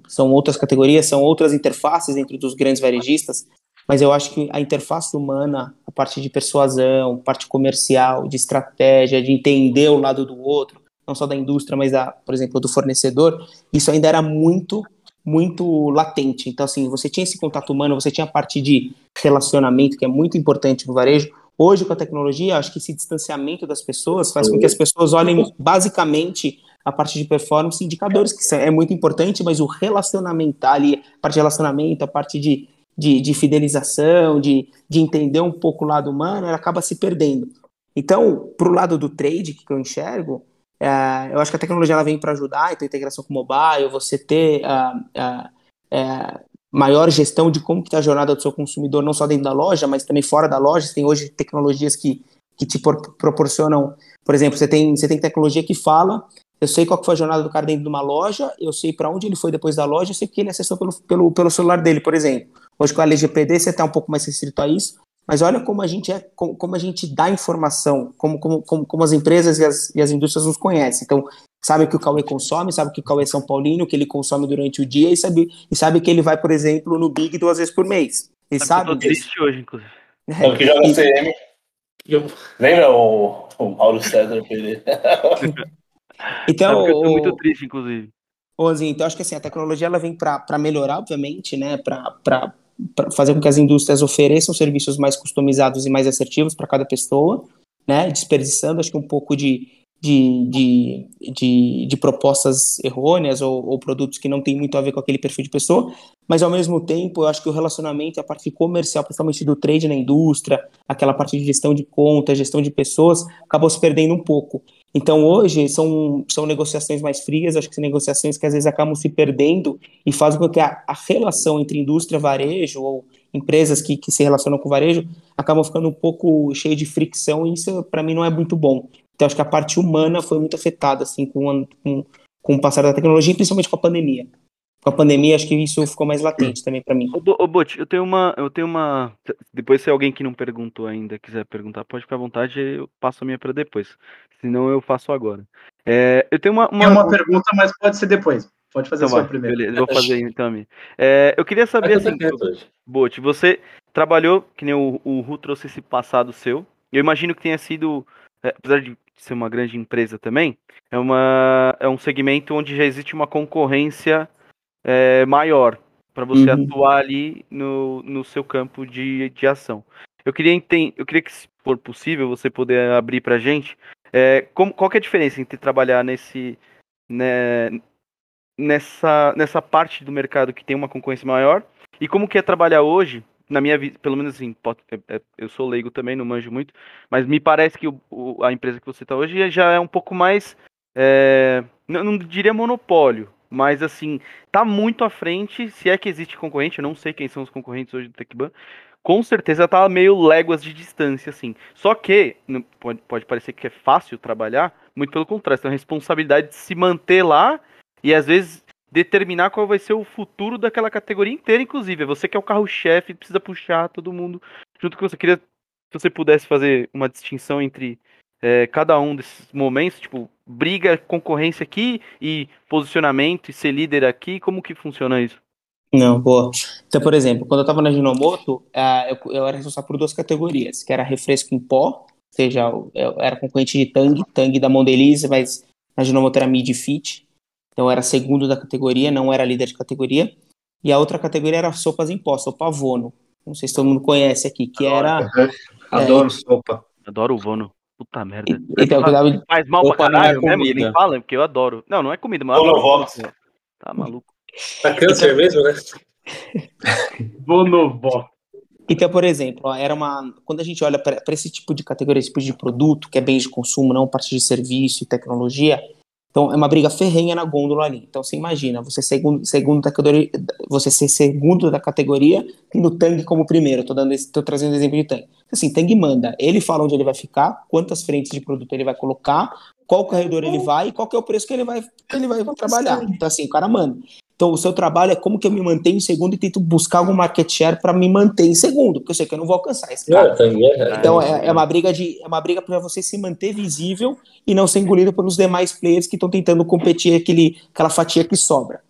são outras categorias, são outras interfaces dentro dos grandes varejistas, mas eu acho que a interface humana, a parte de persuasão, parte comercial, de estratégia, de entender o lado do outro, não só da indústria, mas, por exemplo, do fornecedor, isso ainda era muito, muito latente. Então, assim, você tinha esse contato humano, você tinha a parte de relacionamento, que é muito importante no varejo. Hoje, com a tecnologia, acho que esse distanciamento das pessoas faz com que as pessoas olhem, basicamente, a parte de performance, indicadores, que é muito importante, mas o relacionamento ali, a parte de relacionamento, a parte de fidelização, de entender um pouco o lado humano, ela acaba se perdendo. Então, pro lado do trade, que eu enxergo, eu acho que a tecnologia ela vem para ajudar, então a integração com o mobile, você ter maior gestão de como está a jornada do seu consumidor, não só dentro da loja, mas também fora da loja. Você tem hoje tecnologias que te proporcionam, por exemplo, você tem tecnologia que fala, eu sei qual que foi a jornada do cara dentro de uma loja, eu sei para onde ele foi depois da loja, eu sei que ele acessou pelo celular dele, por exemplo. Hoje com a LGPD você está um pouco mais restrito a isso, mas olha como a gente como a gente dá informação, como as empresas e as indústrias nos conhecem. Então, sabe o que o Cauê consome, sabe que o Cauê é São Paulino, que ele consome durante o dia e sabe que ele vai, por exemplo, no Big 2 vezes por mês. E sabe? Eu tô triste hoje, inclusive. É o que joga CM. Lembra o Paulo César perder? Então, eu tô muito triste, inclusive. Então, acho que assim, a tecnologia ela vem para melhorar, obviamente, né, para fazer com que as indústrias ofereçam serviços mais customizados e mais assertivos para cada pessoa, né, desperdiçando, acho que um pouco de propostas errôneas ou produtos que não tem muito a ver com aquele perfil de pessoa, mas ao mesmo tempo eu acho que o relacionamento, a parte comercial, principalmente do trade na indústria, aquela parte de gestão de contas, gestão de pessoas, acabou se perdendo um pouco. Então hoje são negociações mais frias, acho que são negociações que às vezes acabam se perdendo e fazem com que a relação entre indústria, varejo ou empresas que se relacionam com varejo acabam ficando um pouco cheio de fricção, e isso para mim não é muito bom. Então acho que a parte humana foi muito afetada assim, com o passar da tecnologia, principalmente com a pandemia. Com a pandemia, acho que isso ficou mais latente também para mim. Ô Bot, eu tenho uma... Depois, se alguém que não perguntou ainda quiser perguntar, pode ficar à vontade, eu passo a minha para depois. Senão eu faço agora. Eu tenho uma... É uma pergunta, mas pode ser depois. Pode fazer então, a sua primeira. Beleza, eu vou fazer então a minha. Eu queria saber, assim, Bot, você trabalhou, que nem o Ru trouxe esse passado seu. Eu imagino que tenha sido, apesar de ser uma grande empresa também, é um segmento onde já existe uma concorrência maior para você atuar ali no seu campo de ação. Eu queria que, se for possível, você poder abrir para a gente qual que é a diferença entre trabalhar nessa parte do mercado que tem uma concorrência maior, e como que é trabalhar hoje, na minha vida, pelo menos assim, eu sou leigo também, não manjo muito, mas me parece que a empresa que você está hoje já é um pouco mais, não diria monopólio, mas assim, está muito à frente, se é que existe concorrente, eu não sei quem são os concorrentes hoje do Tecban, com certeza está meio léguas de distância, assim. Só que, pode parecer que é fácil trabalhar, muito pelo contrário, tem a responsabilidade de se manter lá e às vezes determinar qual vai ser o futuro daquela categoria inteira, inclusive. Você que é o carro-chefe, precisa puxar todo mundo junto com você. Queria que você pudesse fazer uma distinção entre cada um desses momentos, tipo, briga, concorrência aqui e posicionamento e ser líder aqui. Como que funciona isso? Não, boa. Então, por exemplo, quando eu estava na Ginomoto, eu era responsável por duas categorias, que era refresco em pó, ou seja, eu era concorrente de Tang da Mondelez, mas na Ginomoto era mid fit. Então, eu era segundo da categoria, não era líder de categoria. E a outra categoria era sopas em pó, sopa Vono. Não sei se todo mundo conhece aqui, que adoro, era... Adoro sopa. Adoro o Vono. Puta merda. Então, faz mal pra caralho, né? Nem fala, porque eu adoro. Não, não é comida, mas... Vonovox. Tá maluco. Tá câncer mesmo, né? Vonovox. Então, por exemplo, quando a gente olha para esse tipo de categoria, esse tipo de produto, que é bem de consumo, não parte de serviço e tecnologia... Então, é uma briga ferrenha na gôndola ali. Então, você imagina, você ser segundo da categoria, tendo Tang como primeiro. Estou trazendo o exemplo de Tang. Assim, Tang manda. Ele fala onde ele vai ficar, quantas frentes de produto ele vai colocar, qual corredor ele vai e qual que é o preço que ele vai trabalhar. Então, assim, o cara manda. Então, o seu trabalho é como que eu me mantenho em segundo e tento buscar algum market share para me manter em segundo, porque eu sei que eu não vou alcançar esse cara. Então, é uma briga para você se manter visível e não ser engolido pelos demais players que estão tentando competir aquela fatia que sobra.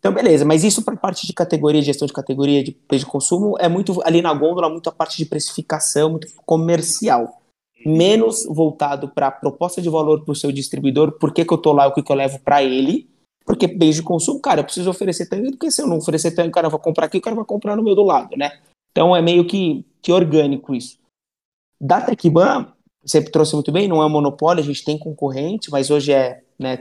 Então, beleza, mas isso para a parte de categoria, de gestão de categoria, de preço de consumo, é muito ali na gôndola, muito a parte de precificação, muito comercial. Menos voltado para a proposta de valor para o seu distribuidor, por que eu estou lá, o que eu levo para ele. Porque bens de consumo, cara, eu preciso oferecer tanto, porque se eu não oferecer tanto, o cara vai comprar aqui, o cara vai comprar no meu do lado, né? Então é meio que orgânico isso. Da Tecban, você trouxe muito bem, não é um monopólio, a gente tem concorrente, mas hoje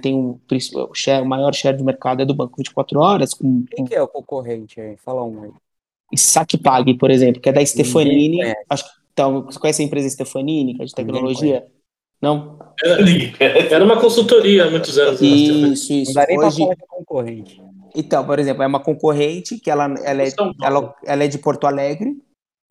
tem o maior share de mercado é do Banco 24 Horas. Quem que é o concorrente aí? Fala um aí. Saque Pague, por exemplo, que é da Stefanini. Acho que, então, você conhece a empresa Stefanini, que é de tecnologia? Não? Era uma consultoria há muitos anos. Isso. Não dá nem pra falar de concorrente. Então, por exemplo, é uma concorrente que ela é de Porto Alegre.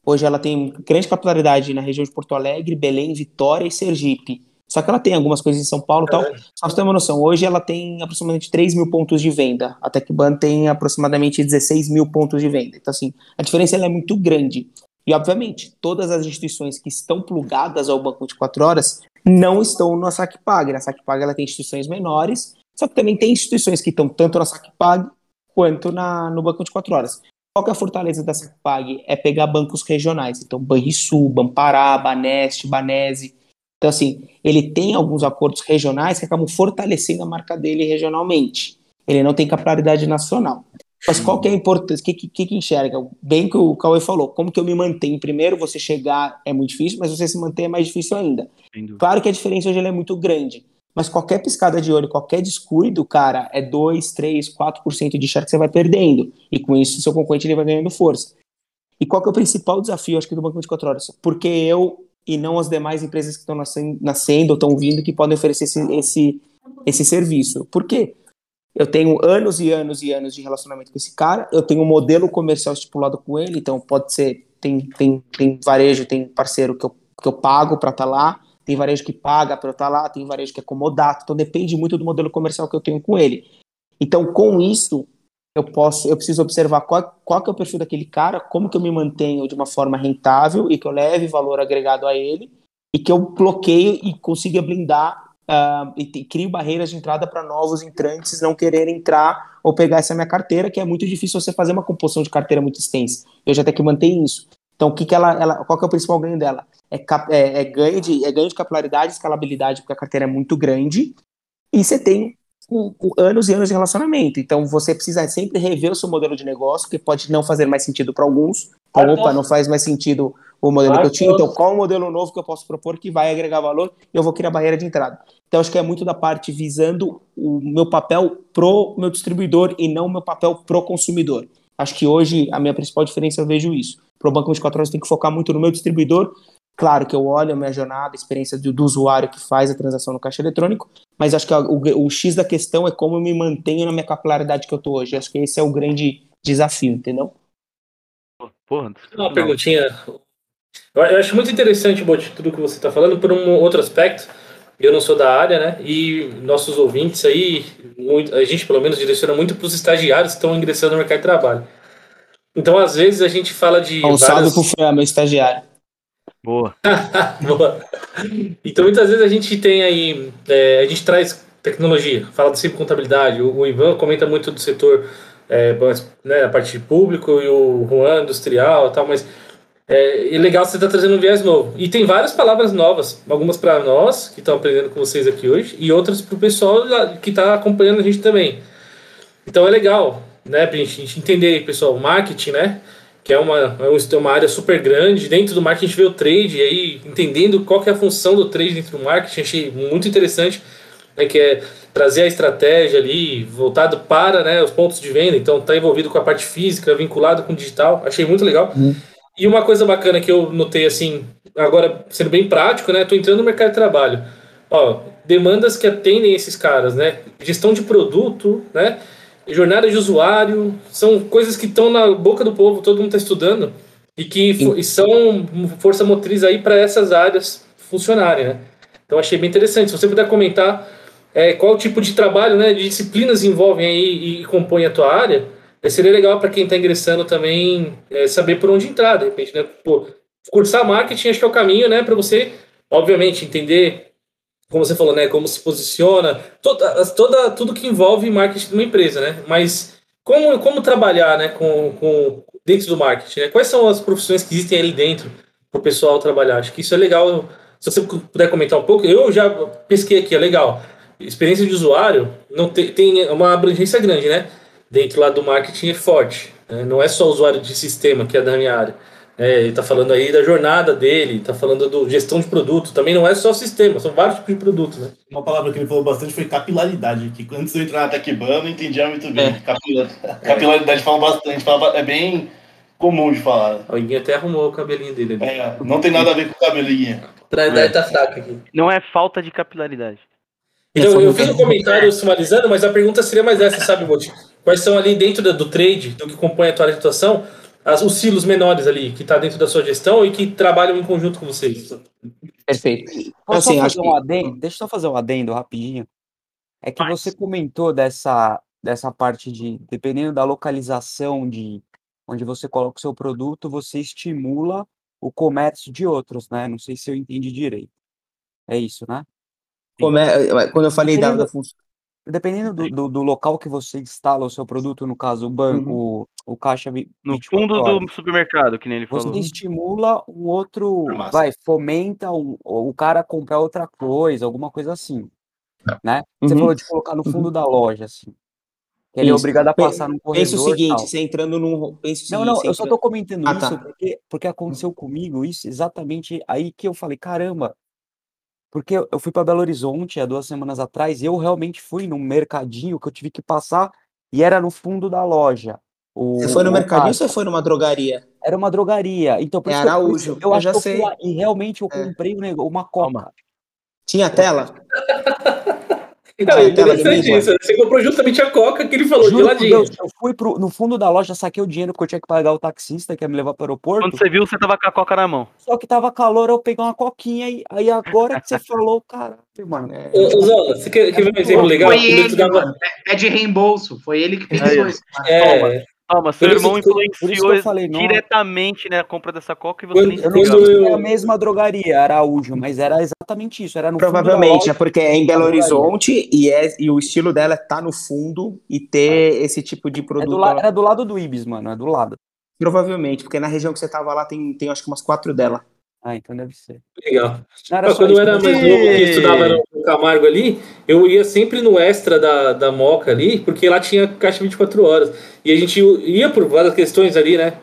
Hoje ela tem grande capilaridade na região de Porto Alegre, Belém, Vitória e Sergipe. Só que ela tem algumas coisas em São Paulo e tal. Só pra você ter uma noção, hoje ela tem aproximadamente 3 mil pontos de venda. A Tecban tem aproximadamente 16 mil pontos de venda. Então, assim, a diferença ela é muito grande. E, obviamente, todas as instituições que estão plugadas ao Banco 24 Horas não estão na Saque Pague. Na Saque Pague ela tem instituições menores, só que também tem instituições que estão tanto na Saque Pague quanto no Banco 24 Horas. Qual que é a fortaleza da Saque Pague? É pegar bancos regionais, então Banrisul, Banpará, Baneste, Banese. Então, assim, ele tem alguns acordos regionais que acabam fortalecendo a marca dele regionalmente. Ele não tem capilaridade nacional. Mas qual que é a importância? O que enxerga? Bem que o Cauê falou, como que eu me mantenho? Primeiro, você chegar é muito difícil, mas você se manter é mais difícil ainda. Claro que a diferença hoje ela é muito grande, Mas qualquer piscada de olho, qualquer descuido, cara, é 2, 3, 4% de share que você vai perdendo. E com isso, seu concorrente ele vai ganhando força. E qual que é o principal desafio, acho que do Banco 24 Horas? Porque eu e não as demais empresas que estão nascendo ou estão vindo que podem oferecer esse serviço. Por quê? Eu tenho anos e anos e anos de relacionamento com esse cara, eu tenho um modelo comercial estipulado com ele, então pode ser, tem varejo, tem parceiro que eu pago para estar lá, tem varejo que paga para eu estar lá, tem varejo que é comodato, então depende muito do modelo comercial que eu tenho com ele. Então, com isso, eu preciso observar qual que é o perfil daquele cara, como que eu me mantenho de uma forma rentável e que eu leve valor agregado a ele e que eu bloqueio e consiga blindar e crio barreiras de entrada para novos entrantes não quererem entrar ou pegar essa minha carteira, que é muito difícil você fazer uma composição de carteira muito extensa. Eu já tenho que manter isso. Então, qual que é o principal ganho dela? É ganho de capilaridade, escalabilidade, porque a carteira é muito grande e você tem anos e anos de relacionamento. Então, você precisa sempre rever o seu modelo de negócio, que pode não fazer mais sentido para alguns. Então, opa, não faz mais sentido o modelo que eu tinha. Então, qual o modelo novo que eu posso propor que vai agregar valor? Eu vou criar barreira de entrada. Então, acho que é muito da parte visando o meu papel pro meu distribuidor e não o meu papel pro consumidor. Acho que hoje a minha principal diferença eu vejo isso. Pro Banco 24 Horas, eu tenho que focar muito no meu distribuidor. Claro que eu olho a minha jornada, a experiência do usuário que faz a transação no caixa eletrônico, mas acho que o X da questão é como eu me mantenho na minha capilaridade que eu tô hoje. Acho que esse é o grande desafio, entendeu? Porra, uma perguntinha. Eu acho muito interessante, Bot, tudo que você está falando, por um outro aspecto. Eu não sou da área, né? E nossos ouvintes aí, a gente pelo menos direciona muito para os estagiários que estão ingressando no mercado de trabalho. Então, às vezes, a gente fala de... Salve pro Fran, meu estagiário. Boa. Boa. Então, muitas vezes a gente tem aí... a gente traz tecnologia, fala de cibercontabilidade. O Ivan comenta muito do setor, né, a parte de público, e o Juan, industrial e tal, mas é legal você estar trazendo um viés novo. E tem várias palavras novas, algumas para nós, que estão aprendendo com vocês aqui hoje, e outras para o pessoal que está acompanhando a gente também. Então, é legal, né, para a gente entender, pessoal, marketing, né? Que é uma área super grande. Dentro do marketing a gente vê o trade, e aí entendendo qual que é a função do trade dentro do marketing, achei muito interessante, né, que é trazer a estratégia ali voltado para, né, os pontos de venda, então está envolvido com a parte física, vinculado com o digital, achei muito legal. E uma coisa bacana que eu notei, assim, agora sendo bem prático, né, estou entrando no mercado de trabalho, ó, demandas que atendem esses caras, né, gestão de produto, né, jornada de usuário, são coisas que estão na boca do povo, todo mundo está estudando, e que são força motriz aí para essas áreas funcionarem, né? Então, achei bem interessante. Se você puder comentar qual tipo de trabalho, né, de disciplinas envolvem aí e compõem a tua área, seria legal para quem está ingressando também saber por onde entrar, de repente, né? Pô, cursar marketing acho que é o caminho, né, para você, obviamente, entender... Como você falou, né? Como se posiciona, tudo que envolve marketing de uma empresa, né? Mas como trabalhar, né? Dentro do marketing, né? Quais são as profissões que existem ali dentro para o pessoal trabalhar? Acho que isso é legal. Se você puder comentar um pouco, eu já pesquei aqui, é legal. Experiência de usuário não tem uma abrangência grande, né? Dentro lá do marketing é forte, né? Não é só usuário de sistema, que é da minha área. Ele está falando aí da jornada dele, está falando do gestão de produto, também não é só sistema, são vários tipos de produtos, né? Uma palavra que ele falou bastante foi capilaridade, que antes de eu entrar na Tecban, eu não entendia muito bem. Capilaridade fala bastante, é bem comum de falar. Alguém até arrumou o cabelinho dele ali. Não tem nada a ver com o cabelinho. Capilaridade tá fraca aqui. Não é falta de capilaridade. Então, eu fiz um comentário sumarizando, mas a pergunta seria mais essa, sabe, Botinho? Quais são ali dentro do trade, do que compõe a tua área de atuação, os silos menores ali, que está dentro da sua gestão e que trabalham em conjunto com vocês. Perfeito. Posso só fazer um adendo? Deixa eu só fazer um adendo rapidinho. É que você comentou dessa parte de, dependendo da localização de onde você coloca o seu produto, você estimula o comércio de outros, né? Não sei se eu entendi direito. É isso, né? Quando eu falei da função... Dependendo do local que você instala o seu produto, no caso o banco, o caixa... No fundo do supermercado, que nem ele falou. Você estimula o outro, fomenta o cara a comprar outra coisa, alguma coisa assim, né? Você falou de colocar no fundo da loja, assim. Que ele é obrigado a passar num corredor. Pensa o seguinte, você entrando num... eu só tô comentando isso porque aconteceu comigo isso, exatamente aí que eu falei, caramba, Porque eu fui para Belo Horizonte há 2 semanas atrás e eu realmente fui num mercadinho que eu tive que passar e era no fundo da loja. Você foi no mercadinho ou você foi numa drogaria? Era uma drogaria. Então, por isso Araújo, eu já sei. E realmente eu comprei uma Coca. Tinha tela? Não, é interessante isso. Você comprou justamente a Coca que ele falou de ladinho. Eu fui no fundo da loja, saquei o dinheiro porque eu tinha que pagar o taxista que ia me levar para o aeroporto. Quando você viu, você tava com a Coca na mão. Só que tava calor, eu peguei uma coquinha e aí agora que você falou, caralho, mano. Zola, você quer ver um exemplo legal? Foi ele, mano. É de reembolso. Foi ele que pensou isso. Calma, seu irmão influenciou diretamente na compra dessa Coca e você nem sabe. Era a mesma drogaria, Araújo, mas era exatamente isso. Era no provavelmente, é porque é em Belo Horizonte e o estilo dela é tá no fundo e ter esse tipo de produto. Era do lado do Ibis, mano, é do lado. Provavelmente, porque na região que você tava lá tem acho que umas 4 dela. Ah, então deve ser. Legal. Quando eu era mais novo e estudava no Camargo ali, eu ia sempre no extra da Moca ali, porque lá tinha Caixa 24 Horas. E a gente ia por várias questões ali, né?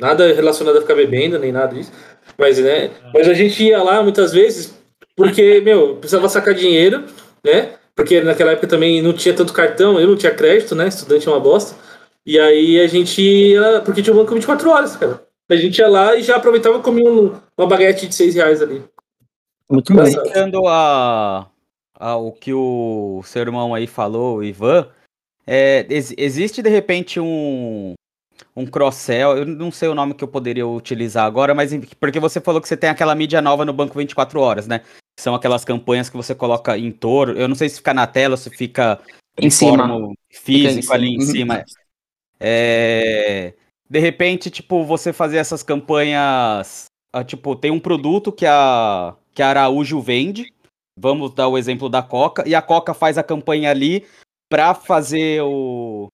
Nada relacionado a ficar bebendo, nem nada disso. Mas, né? Mas a gente ia lá muitas vezes porque, meu, precisava sacar dinheiro, né? Porque naquela época também não tinha tanto cartão, eu não tinha crédito, né? Estudante é uma bosta. E aí a gente ia... Porque tinha o Banco 24 Horas, cara. A gente ia lá e já aproveitava e comia uma baguete de R$6 ali. Muito bom. Comentando o que o seu irmão aí falou, o Ivan, existe de repente um cross-sell, eu não sei o nome que eu poderia utilizar agora, mas porque você falou que você tem aquela mídia nova no Banco 24 Horas, né? Que são aquelas campanhas que você coloca em torno, eu não sei se fica na tela, se fica em cima, físico fica ali em cima. De repente, tipo, você fazer essas campanhas... Tipo, tem um produto que a Araújo vende. Vamos dar o exemplo da Coca. E a Coca faz a campanha ali pra fazer o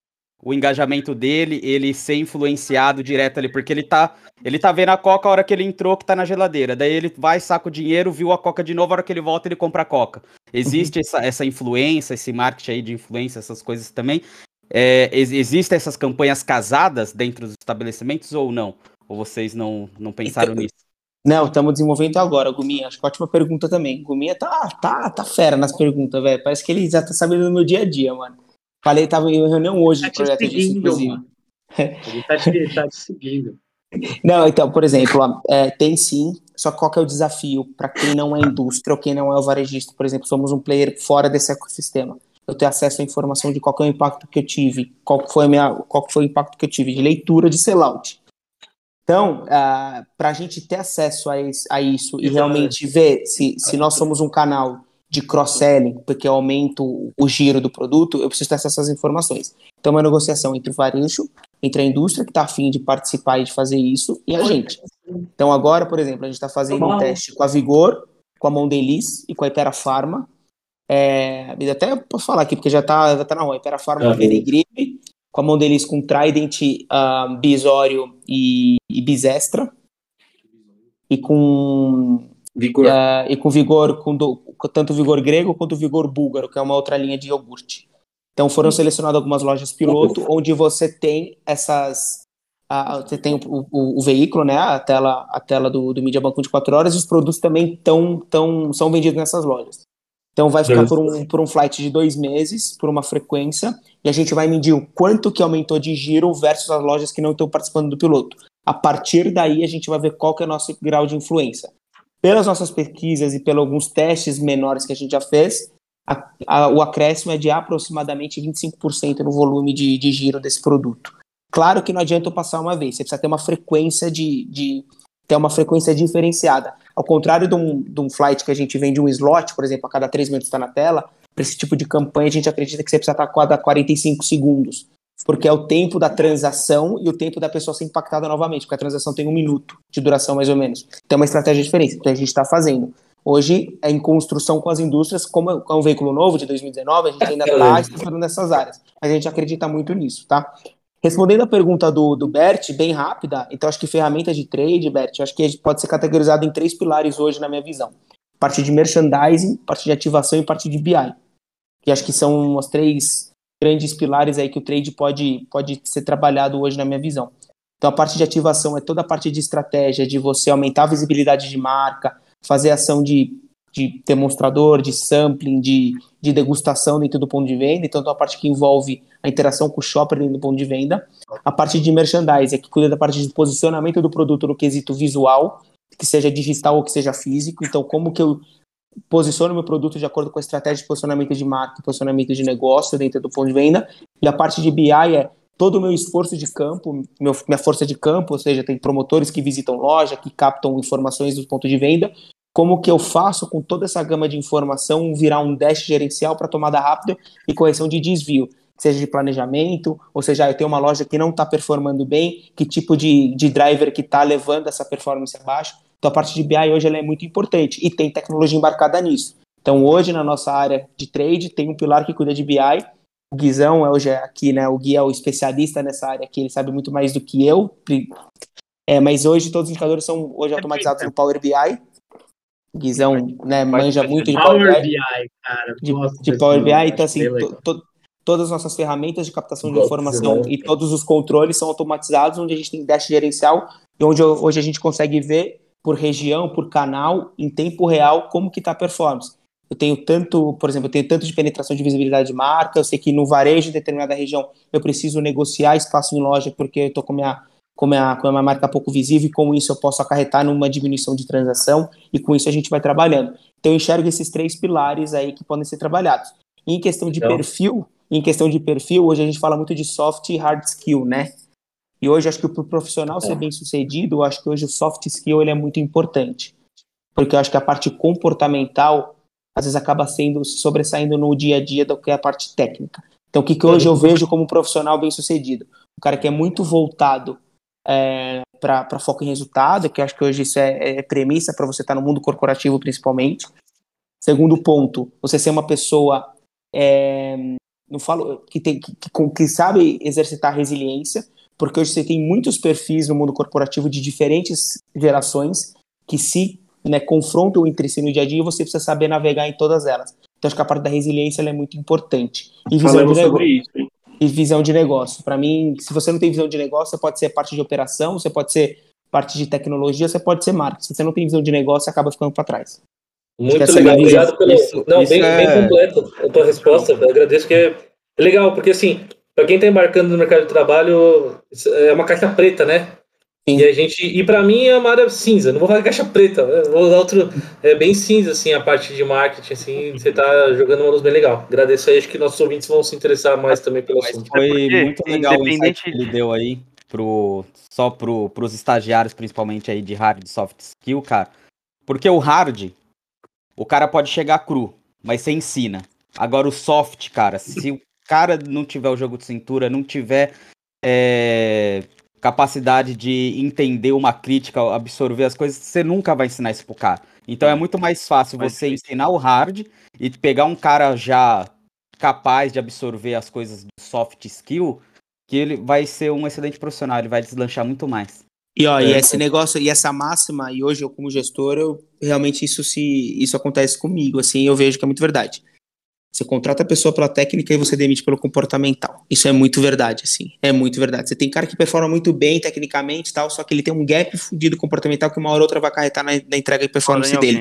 engajamento dele, ele ser influenciado direto ali. Porque ele tá vendo a Coca a hora que ele entrou, que tá na geladeira. Daí ele vai, saca o dinheiro, viu a Coca de novo, a hora que ele volta, ele compra a Coca. Existe essa influência, esse marketing aí de influência, essas coisas também... existem essas campanhas casadas dentro dos estabelecimentos ou não? Ou vocês não pensaram nisso? Não, estamos desenvolvendo agora, Guminha. Acho que ótima pergunta também. Guminha tá fera nas perguntas, velho. Parece que ele já tá sabendo do meu dia a dia, mano. Falei, tava em reunião hoje no projeto disso, inclusive. Ele tá te seguindo. Não, então, por exemplo, tem sim, só qual que é o desafio para quem não é indústria ou quem não é o varejista, por exemplo, somos um player fora desse ecossistema. Eu ter acesso à informação de qual que é o impacto que eu tive, qual que foi o impacto que eu tive de leitura de sellout. Então, para a gente ter acesso a isso e realmente ver se nós somos um canal de cross-selling, porque eu aumento o giro do produto, eu preciso ter acesso às informações. Então, é uma negociação entre o varejo, entre a indústria que está afim de participar e de fazer isso, e a gente. Então, agora, por exemplo, a gente está fazendo um teste com a Vigor, com a Mondelez e com a Hypera Pharma. Até posso falar aqui, porque já tá na rua. Hypera Pharma, Venegrim, com a Mondelez, com Trident, Bisório e Bisestra. E com Vigor, com tanto Vigor grego quanto Vigor búlgaro, que é uma outra linha de iogurte. Então foram selecionadas algumas lojas piloto, onde você tem essas... você tem o veículo, né? A tela do Media Banco 24 Horas, e os produtos também são vendidos nessas lojas. Então vai ficar por um flight de 2 meses, por uma frequência, e a gente vai medir o quanto que aumentou de giro versus as lojas que não estão participando do piloto. A partir daí a gente vai ver qual que é o nosso grau de influência. Pelas nossas pesquisas e pelos alguns testes menores que a gente já fez, o acréscimo é de aproximadamente 25% no volume de giro desse produto. Claro que não adianta eu passar uma vez, você precisa ter uma frequência ter uma frequência diferenciada. Ao contrário de um flight que a gente vende um slot, por exemplo, a cada 3 minutos está na tela, para esse tipo de campanha a gente acredita que você precisa estar a cada 45 segundos, porque é o tempo da transação e o tempo da pessoa ser impactada novamente, porque a transação tem 1 minuto de duração mais ou menos. Então é uma estratégia diferente, que a gente está fazendo. Hoje é em construção com as indústrias, como é um veículo novo de 2019, a gente ainda está estudando nessas áreas, mas a gente acredita muito nisso, tá? Respondendo a pergunta do Bert, bem rápida, então acho que ferramentas de trade, Bert, acho que pode ser categorizado em 3 pilares hoje na minha visão. Parte de merchandising, parte de ativação e parte de BI. Que acho que são os 3 grandes pilares aí que o trade pode ser trabalhado hoje na minha visão. Então a parte de ativação é toda a parte de estratégia, de você aumentar a visibilidade de marca, fazer ação de de demonstrador, de sampling, de degustação dentro do ponto de venda, então a parte que envolve a interação com o shopper dentro do ponto de venda, a parte de merchandising, que cuida da parte de posicionamento do produto no quesito visual, que seja digital ou que seja físico, então como que eu posiciono meu produto de acordo com a estratégia de posicionamento de marca, posicionamento de negócio dentro do ponto de venda, e a parte de BI é todo o meu esforço de campo, minha força de campo, ou seja, tem promotores que visitam loja, que captam informações do ponto de venda, como que eu faço com toda essa gama de informação virar um dash gerencial para tomada rápida e correção de desvio, seja de planejamento, ou seja, eu tenho uma loja que não está performando bem, que tipo de driver que está levando essa performance abaixo. Então a parte de BI hoje ela é muito importante e tem tecnologia embarcada nisso. Então hoje na nossa área de trade tem um pilar que cuida de BI, o Guizão é hoje aqui, né? O Gui é o especialista nessa área aqui, ele sabe muito mais do que eu, mas hoje todos os indicadores são hoje automatizados no Power BI. Guizão, né, manja muito de Power BI, cara. De Power BI, então assim, todas as nossas ferramentas de captação de informação e todos os controles são automatizados, onde a gente tem dash gerencial e onde hoje a gente consegue ver por região, por canal, em tempo real, como que está a performance. Eu tenho tanto, por exemplo, eu tenho tanto de penetração de visibilidade de marca, eu sei que no varejo de determinada região eu preciso negociar espaço em loja porque eu estou com a minha marca pouco visível e com isso eu posso acarretar numa diminuição de transação e com isso a gente vai trabalhando. Então eu enxergo esses três pilares aí que podem ser trabalhados. E em questão de perfil, hoje a gente fala muito de soft e hard skill, né? E hoje acho que para o profissional ser bem sucedido, eu acho que hoje o soft skill ele é muito importante. Porque eu acho que a parte comportamental às vezes acaba sobressaindo no dia a dia do que é a parte técnica. Então o que hoje eu vejo como um profissional bem sucedido? Um cara que é muito voltado para foco em resultado, que eu acho que hoje isso é premissa para você estar no mundo corporativo principalmente. Segundo ponto, você ser uma pessoa que sabe exercitar resiliência, porque hoje você tem muitos perfis no mundo corporativo de diferentes gerações que se confrontam entre si no dia a dia e você precisa saber navegar em todas elas. Então acho que a parte da resiliência ela é muito importante. E visão de negócio. E visão de negócio. Para mim, se você não tem visão de negócio, você pode ser parte de operação, você pode ser parte de tecnologia, você pode ser marketing. Se você não tem visão de negócio, você acaba ficando para trás. Muito legal. Obrigado pelo... bem completo a tua resposta. Eu agradeço que é legal, porque assim, para quem está embarcando no mercado de trabalho, é uma caixa preta, né? Sim. E para mim é uma área cinza. Não vou falar caixa preta, vou usar outro... É bem cinza, assim, a parte de marketing, assim, você está jogando uma luz bem legal. Agradeço aí, acho que nossos ouvintes vão se interessar mais também pelo assunto. Foi muito legal o insight que ele deu aí, pros estagiários, principalmente aí de hard e soft skill, cara. Porque o hard... O cara pode chegar cru, mas você ensina. Agora o soft, cara, se o cara não tiver o jogo de cintura, não tiver capacidade de entender uma crítica, absorver as coisas, você nunca vai ensinar isso pro cara. Então é muito mais fácil você ensinar o hard e pegar um cara já capaz de absorver as coisas do soft skill, que ele vai ser um excelente profissional, ele vai deslanchar muito mais. E esse negócio, e essa máxima, e hoje eu como gestor, realmente isso acontece comigo, assim, eu vejo que é muito verdade. Você contrata a pessoa pela técnica e você demite pelo comportamental. Isso é muito verdade, assim, é muito verdade. Você tem cara que performa muito bem tecnicamente e tal, só que ele tem um gap fudido comportamental que uma hora ou outra vai acarretar na entrega e performance dele.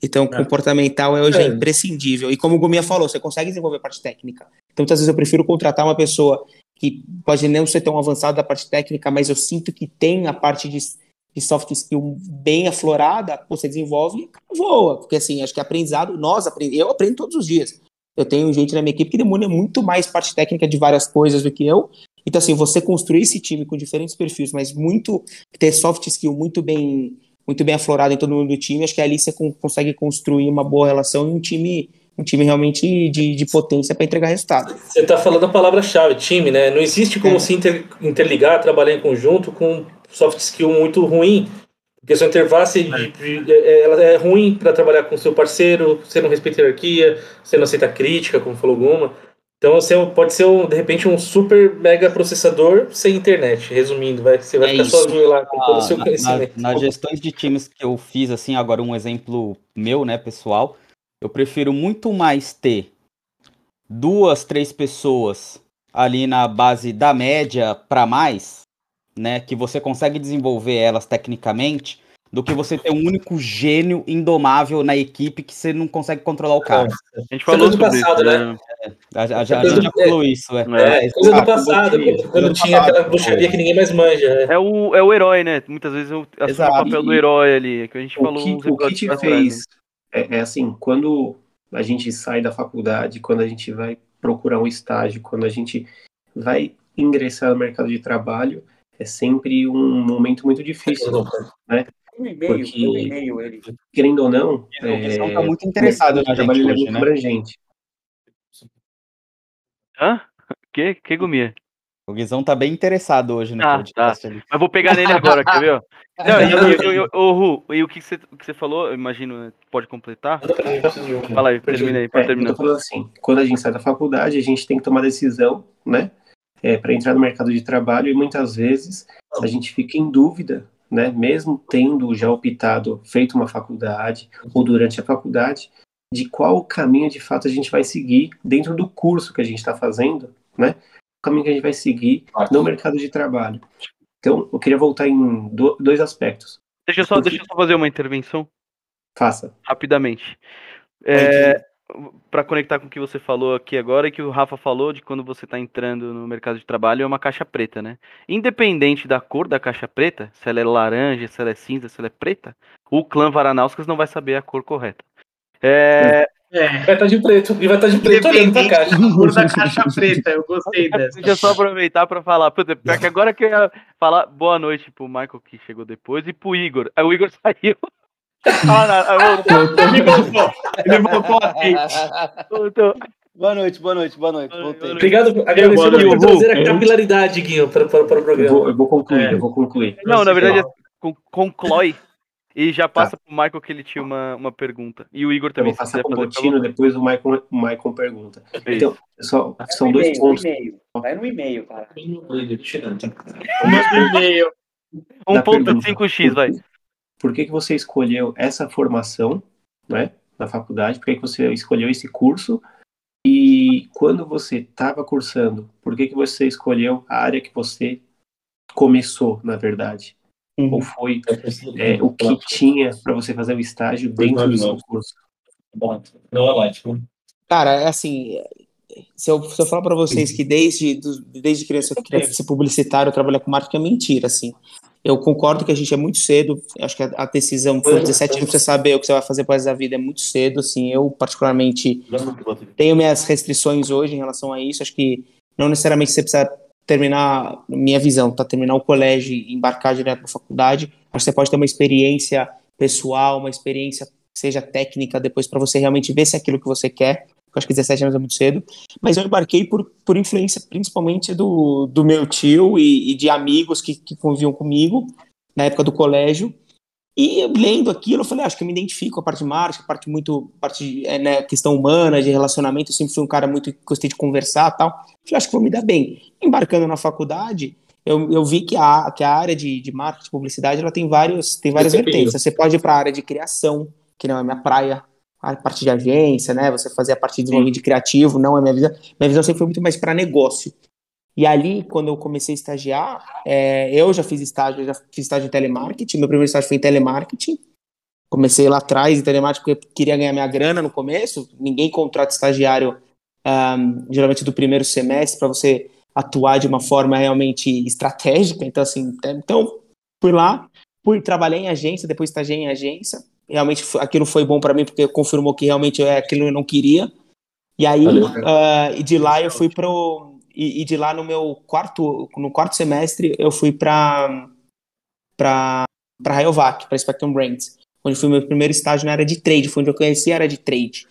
Então, o comportamental hoje é imprescindível. E como o Gominha falou, você consegue desenvolver a parte técnica. Então, muitas vezes eu prefiro contratar uma pessoa que pode não ser tão avançado da parte técnica, mas eu sinto que tem a parte de soft skill bem aflorada, você desenvolve e voa, porque assim, acho que aprendizado, eu aprendo todos os dias, eu tenho gente na minha equipe que demora muito mais parte técnica de várias coisas do que eu, então assim, você construir esse time com diferentes perfis, mas ter soft skill muito bem aflorado em todo mundo do time, acho que ali você consegue construir uma boa relação e um time realmente de potência para entregar resultado. Você está falando a palavra-chave, time, né? Não existe como se interligar, trabalhar em conjunto com soft skill muito ruim, porque sua interface ela é ruim para trabalhar com seu parceiro, você não respeita a hierarquia, você não aceita crítica, como falou Guma. Então você pode ser, de repente, um super mega processador sem internet, resumindo, você vai ficar sozinho lá com todo o seu conhecimento. Nas gestões de times que eu fiz, assim, agora um exemplo meu, né, pessoal, eu prefiro muito mais ter 2, 3 pessoas ali na base da média para mais, né, que você consegue desenvolver elas tecnicamente, do que você ter um único gênio indomável na equipe que você não consegue controlar o cara. É. A gente falou do passado, isso, né? A gente já falou isso. Coisa do passado, quando tinha aquela bruxaria que ninguém mais manja. Né? É o herói, né? Muitas vezes eu assumo o papel do herói ali, que a gente falou... O que te fez... É assim, quando a gente sai da faculdade, quando a gente vai procurar um estágio, quando a gente vai ingressar no mercado de trabalho, é sempre um momento muito difícil, né? Um e-mail, ele... Querendo ou não... A opção está muito interessada no trabalho, ele é muito abrangente. Hã? Que Gumia? O Guizão tá bem interessado hoje no podcast. Tá. Mas vou pegar nele agora, quer ver? E o que você falou, eu imagino, pode completar? Fala aí, termina aí, pode terminar. Eu tô falando assim, quando a gente sai da faculdade, a gente tem que tomar decisão, né? Para entrar no mercado de trabalho, e muitas vezes a gente fica em dúvida, né? Mesmo tendo já optado, feito uma faculdade, ou durante a faculdade, de qual caminho de fato a gente vai seguir dentro do curso que a gente está fazendo, né? Caminho que a gente vai seguir no mercado de trabalho. Então, eu queria voltar em dois aspectos. Deixa eu só fazer uma intervenção. Faça. Rapidamente. Para conectar com o que você falou aqui agora e que o Rafa falou de quando você está entrando no mercado de trabalho, é uma caixa preta, né? Independente da cor da caixa preta, se ela é laranja, se ela é cinza, se ela é preta, o clã Varanauskas não vai saber a cor correta. Vai estar de preto, e vai estar de preto olhando pra caixa. Da caixa preta, eu gostei dessa. Deixa eu só aproveitar para falar. Porque agora que eu ia falar boa noite pro Michael, que chegou depois, e pro Igor. Aí o Igor saiu. Ele voltou a frente. Boa noite. Voltei. Obrigado, agradecendo por trazer a capilaridade, Guinho, para o programa. Eu vou concluir. Não, na verdade, conclui. E já passa pro Michael, que ele tinha uma pergunta. E o Igor também. Eu vou passar pro Botino, depois o Michael pergunta. É então, pessoal, são dois pontos. Vai no e-mail, cara. No e-mail. 1.5x, vai. Por que você escolheu essa formação, né, na faculdade? Por que você escolheu esse curso? E quando você estava cursando, por que você escolheu a área que você começou, na verdade? Ou foi o que tinha para você fazer o estágio dentro do seu curso? Não é ótimo. Cara, assim, se eu falar para vocês que desde criança eu queria ser publicitário, trabalhar com marketing, é mentira, assim. Eu concordo que a gente é muito cedo, acho que a decisão foi 17 anos pra você saber o que você vai fazer pro resto da vida, é muito cedo, assim. Eu, particularmente, tenho minhas restrições hoje em relação a isso, acho que não necessariamente você precisa... terminar, minha visão, tá? Terminar o colégio e embarcar direto na faculdade, acho que você pode ter uma experiência pessoal, uma experiência, seja técnica, depois para você realmente ver se é aquilo que você quer, porque acho que 17 anos é muito cedo, mas eu embarquei por influência principalmente do meu tio e de amigos que conviviam comigo na época do colégio, e lendo aquilo, eu falei, acho que eu me identifico com a parte de marketing, a parte de questão humana, de relacionamento. Eu sempre fui um cara muito que gostei de conversar e tal. Falei, acho que vou me dar bem. Embarcando na faculdade, eu vi que a área de marketing, publicidade, ela tem várias vertentes. Você pode ir para a área de criação, que não é minha praia, a parte de agência, né? Você fazer a parte de desenvolvimento de criativo, não é minha visão. Minha visão sempre foi muito mais para negócio. E ali, quando eu comecei a estagiar, eu já fiz estágio em telemarketing. Meu primeiro estágio foi em telemarketing. Comecei lá atrás em telemarketing porque eu queria ganhar minha grana no começo. Ninguém contrata estagiário, geralmente do primeiro semestre, para você atuar de uma forma realmente estratégica. Então, assim, fui lá, trabalhei em agência, depois estagiei em agência. Realmente, aquilo foi bom para mim porque confirmou que realmente aquilo eu não queria. E aí, de lá eu fui pro... E de lá, no quarto semestre, eu fui para Rayovac, para Spectrum Brands, onde foi meu primeiro estágio na área de trade, foi onde eu conheci a área de trade.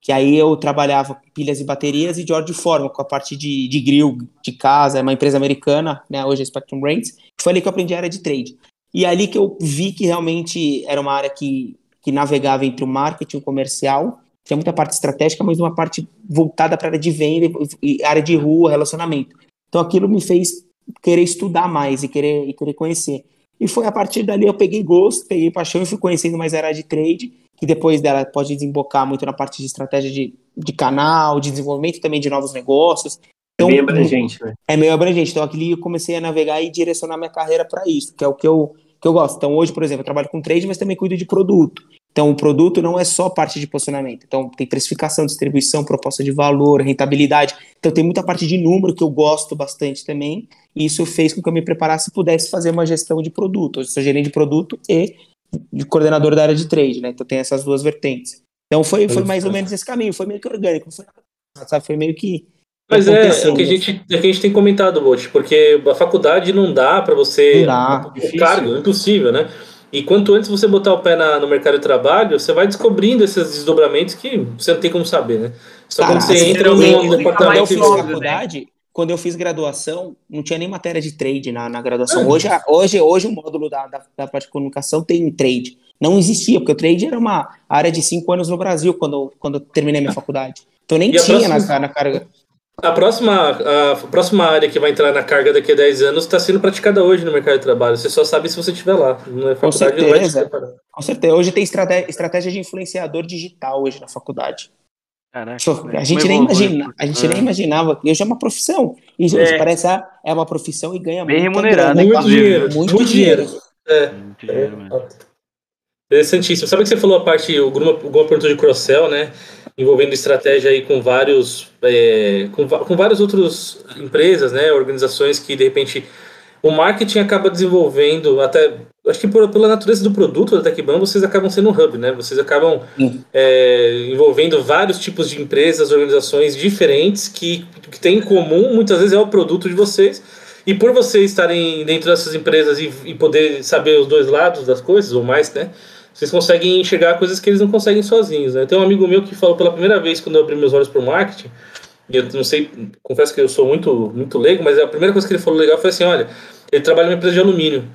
Que aí eu trabalhava com pilhas e baterias e de ordem de forma, com a parte de grill de casa, é uma empresa americana, né, hoje é Spectrum Brands. Foi ali que eu aprendi a área de trade. E ali que eu vi que realmente era uma área que navegava entre o marketing e o comercial. Tinha muita parte estratégica, mas uma parte voltada para a área de venda, e área de rua, relacionamento. Então aquilo me fez querer estudar mais e querer conhecer. E foi a partir dali eu peguei gosto, peguei paixão e fui conhecendo mais a área de trade, que depois dela pode desembocar muito na parte de estratégia de canal, de desenvolvimento também de novos negócios. Então, é meio abrangente, né? Então aquilo eu comecei a navegar e direcionar minha carreira para isso, que é o que eu que eu gosto. Então, hoje, por exemplo, eu trabalho com trade, mas também cuido de produto. Então, o produto não é só parte de posicionamento. Então, tem precificação, distribuição, proposta de valor, rentabilidade. Então, tem muita parte de número que eu gosto bastante também. E isso fez com que eu me preparasse e pudesse fazer uma gestão de produto. Eu sou gerente de produto e de coordenador da área de trade, né? Então, tem essas duas vertentes. Então, foi mais ou menos esse caminho. Foi meio que orgânico. Foi meio que... Mas é o que a gente tem comentado, Bote, porque a faculdade não dá para você... Não dá, o cargo, é impossível, né? E quanto antes você botar o pé no mercado de trabalho, você vai descobrindo esses desdobramentos que você não tem como saber, né? Só quando você entra em algum departamento... Quando eu fiz graduação, não tinha nem matéria de trade na graduação. Hoje o módulo da parte de comunicação tem trade. Não existia, porque o trade era uma área de 5 anos no Brasil, quando eu terminei minha faculdade. Então nem tinha na carga... A próxima área que vai entrar na carga daqui a 10 anos está sendo praticada hoje no mercado de trabalho. Você só sabe se você estiver lá. Não é faculdade, com certeza. Não vai te com certeza. Hoje tem estratégia de influenciador digital hoje na faculdade. Caraca, a gente nem imaginava. Hoje é uma profissão. E hoje parece é uma profissão e ganha bem remunerada. Muito dinheiro. Interessantíssimo. Sabe que você falou a parte, alguma pergunta de cross-sell, né? Envolvendo estratégia aí com várias outras empresas, né? Organizações que, de repente, o marketing acaba desenvolvendo, até acho que pela natureza do produto da Tecban, vocês acabam sendo um hub, né? Vocês acabam envolvendo vários tipos de empresas, organizações diferentes que têm em comum, muitas vezes, é o produto de vocês. E por vocês estarem dentro dessas empresas e poder saber os dois lados das coisas, ou mais, né? Vocês conseguem enxergar coisas que eles não conseguem sozinhos, né? Tem um amigo meu que falou pela primeira vez quando eu abri meus olhos para o marketing, e eu não sei, confesso que eu sou muito, muito leigo, mas a primeira coisa que ele falou legal foi assim, olha, ele trabalha numa empresa de alumínio.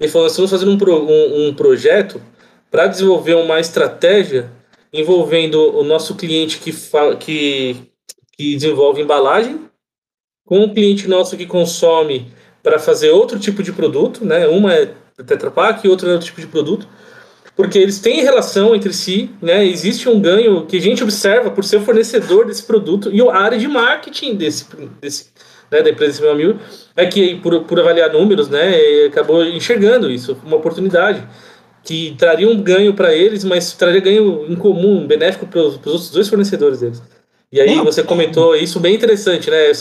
Ele falou, nós estamos fazendo um projeto para desenvolver uma estratégia envolvendo o nosso cliente que desenvolve embalagem com um cliente nosso que consome para fazer outro tipo de produto, né? Uma é Tetra Pak e outra é outro tipo de produto. Porque eles têm relação entre si, né? Existe um ganho que a gente observa por ser o fornecedor desse produto e a área de marketing desse da empresa desse meu amigo é que, por avaliar números, né, acabou enxergando isso, uma oportunidade que traria um ganho para eles, mas traria ganho em comum, benéfico para os outros dois fornecedores deles. E aí você comentou isso bem interessante, né? É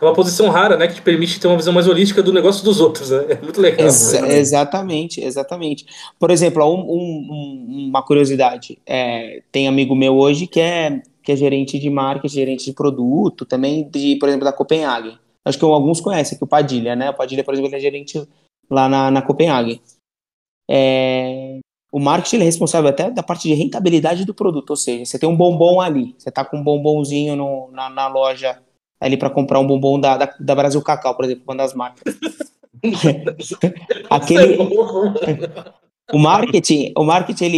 uma posição rara, né? Que te permite ter uma visão mais holística do negócio dos outros, né? É muito legal. Exatamente. Por exemplo, uma curiosidade. Tem amigo meu hoje que é gerente de marketing, gerente de produto, também, por exemplo, da Copenhague. Acho que alguns conhecem aqui o Padilha, né? O Padilha, por exemplo, ele é gerente lá na Copenhague. O marketing é responsável até da parte de rentabilidade do produto, ou seja, você tem um bombom ali, você está com um bombonzinho na loja ali para comprar um bombom da Brasil Cacau, por exemplo, quando as marcas. O marketing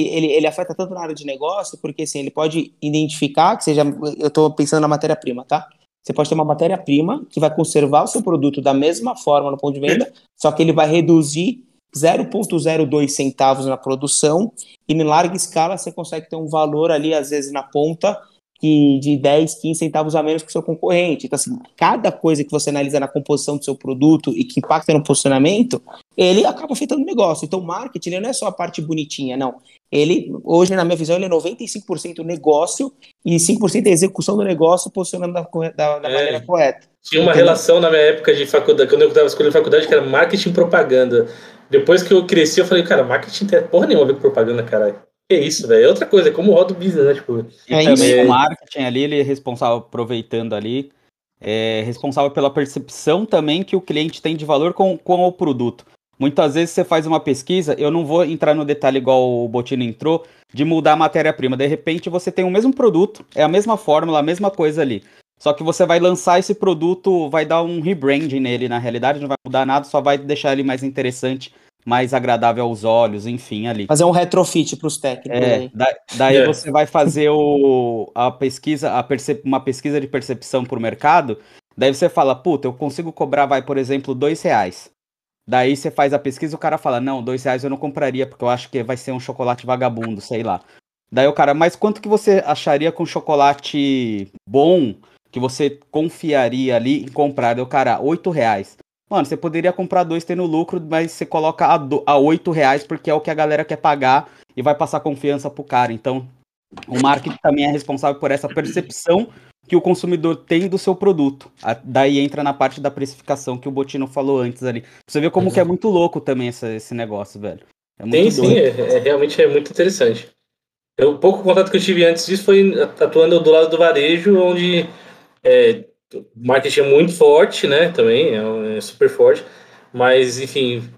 ele afeta tanto na área de negócio, porque assim, ele pode identificar, que seja, eu estou pensando na matéria-prima, tá? Você pode ter uma matéria-prima que vai conservar o seu produto da mesma forma no ponto de venda, só que ele vai reduzir 0,02 centavos na produção e em larga escala você consegue ter um valor ali, às vezes na ponta, que de 10, 15 centavos a menos que o seu concorrente. Então assim, cada coisa que você analisa na composição do seu produto e que impacta no posicionamento, ele acaba afetando o negócio. Então o marketing, ele não é só a parte bonitinha, não. Ele, hoje na minha visão, ele é 95% negócio e 5% é execução do negócio, posicionando da maneira correta. Tinha uma relação na minha época de faculdade, quando eu estava escolhendo faculdade, que era marketing e propaganda. Depois que eu cresci, eu falei, cara, marketing tem porra nenhuma a ver com propaganda, caralho. É isso, velho. É outra coisa, é como roda o business, né? Tipo, também o marketing ali, ele é responsável, aproveitando ali, é responsável pela percepção também que o cliente tem de valor com o produto. Muitas vezes você faz uma pesquisa, eu não vou entrar no detalhe igual o Botino entrou, de mudar a matéria-prima. De repente você tem o mesmo produto, é a mesma fórmula, a mesma coisa ali. Só que você vai lançar esse produto, vai dar um rebranding nele, na realidade não vai mudar nada, só vai deixar ele mais interessante, mais agradável aos olhos, enfim, ali. Fazer um retrofit para os técnicos. Daí você vai fazer a pesquisa, uma pesquisa de percepção para o mercado, daí você fala, puta, eu consigo cobrar, por exemplo, R$2. Daí você faz a pesquisa, o cara fala, não, R$2 eu não compraria, porque eu acho que vai ser um chocolate vagabundo, sei lá. Daí o cara, mas quanto que você acharia com chocolate bom, que você confiaria ali em comprar? Daí o cara, R$8. Mano, você poderia comprar dois tendo lucro, mas você coloca a R$8 porque é o que a galera quer pagar e vai passar confiança pro cara. Então, o marketing também é responsável por essa percepção que o consumidor tem do seu produto. Daí entra na parte da precificação que o Botino falou antes ali. Você vê como que é muito louco também esse negócio, velho. É muito realmente é muito interessante. O pouco contato que eu tive antes disso foi atuando do lado do varejo, onde o marketing é muito forte, né, também, é super forte, mas, enfim,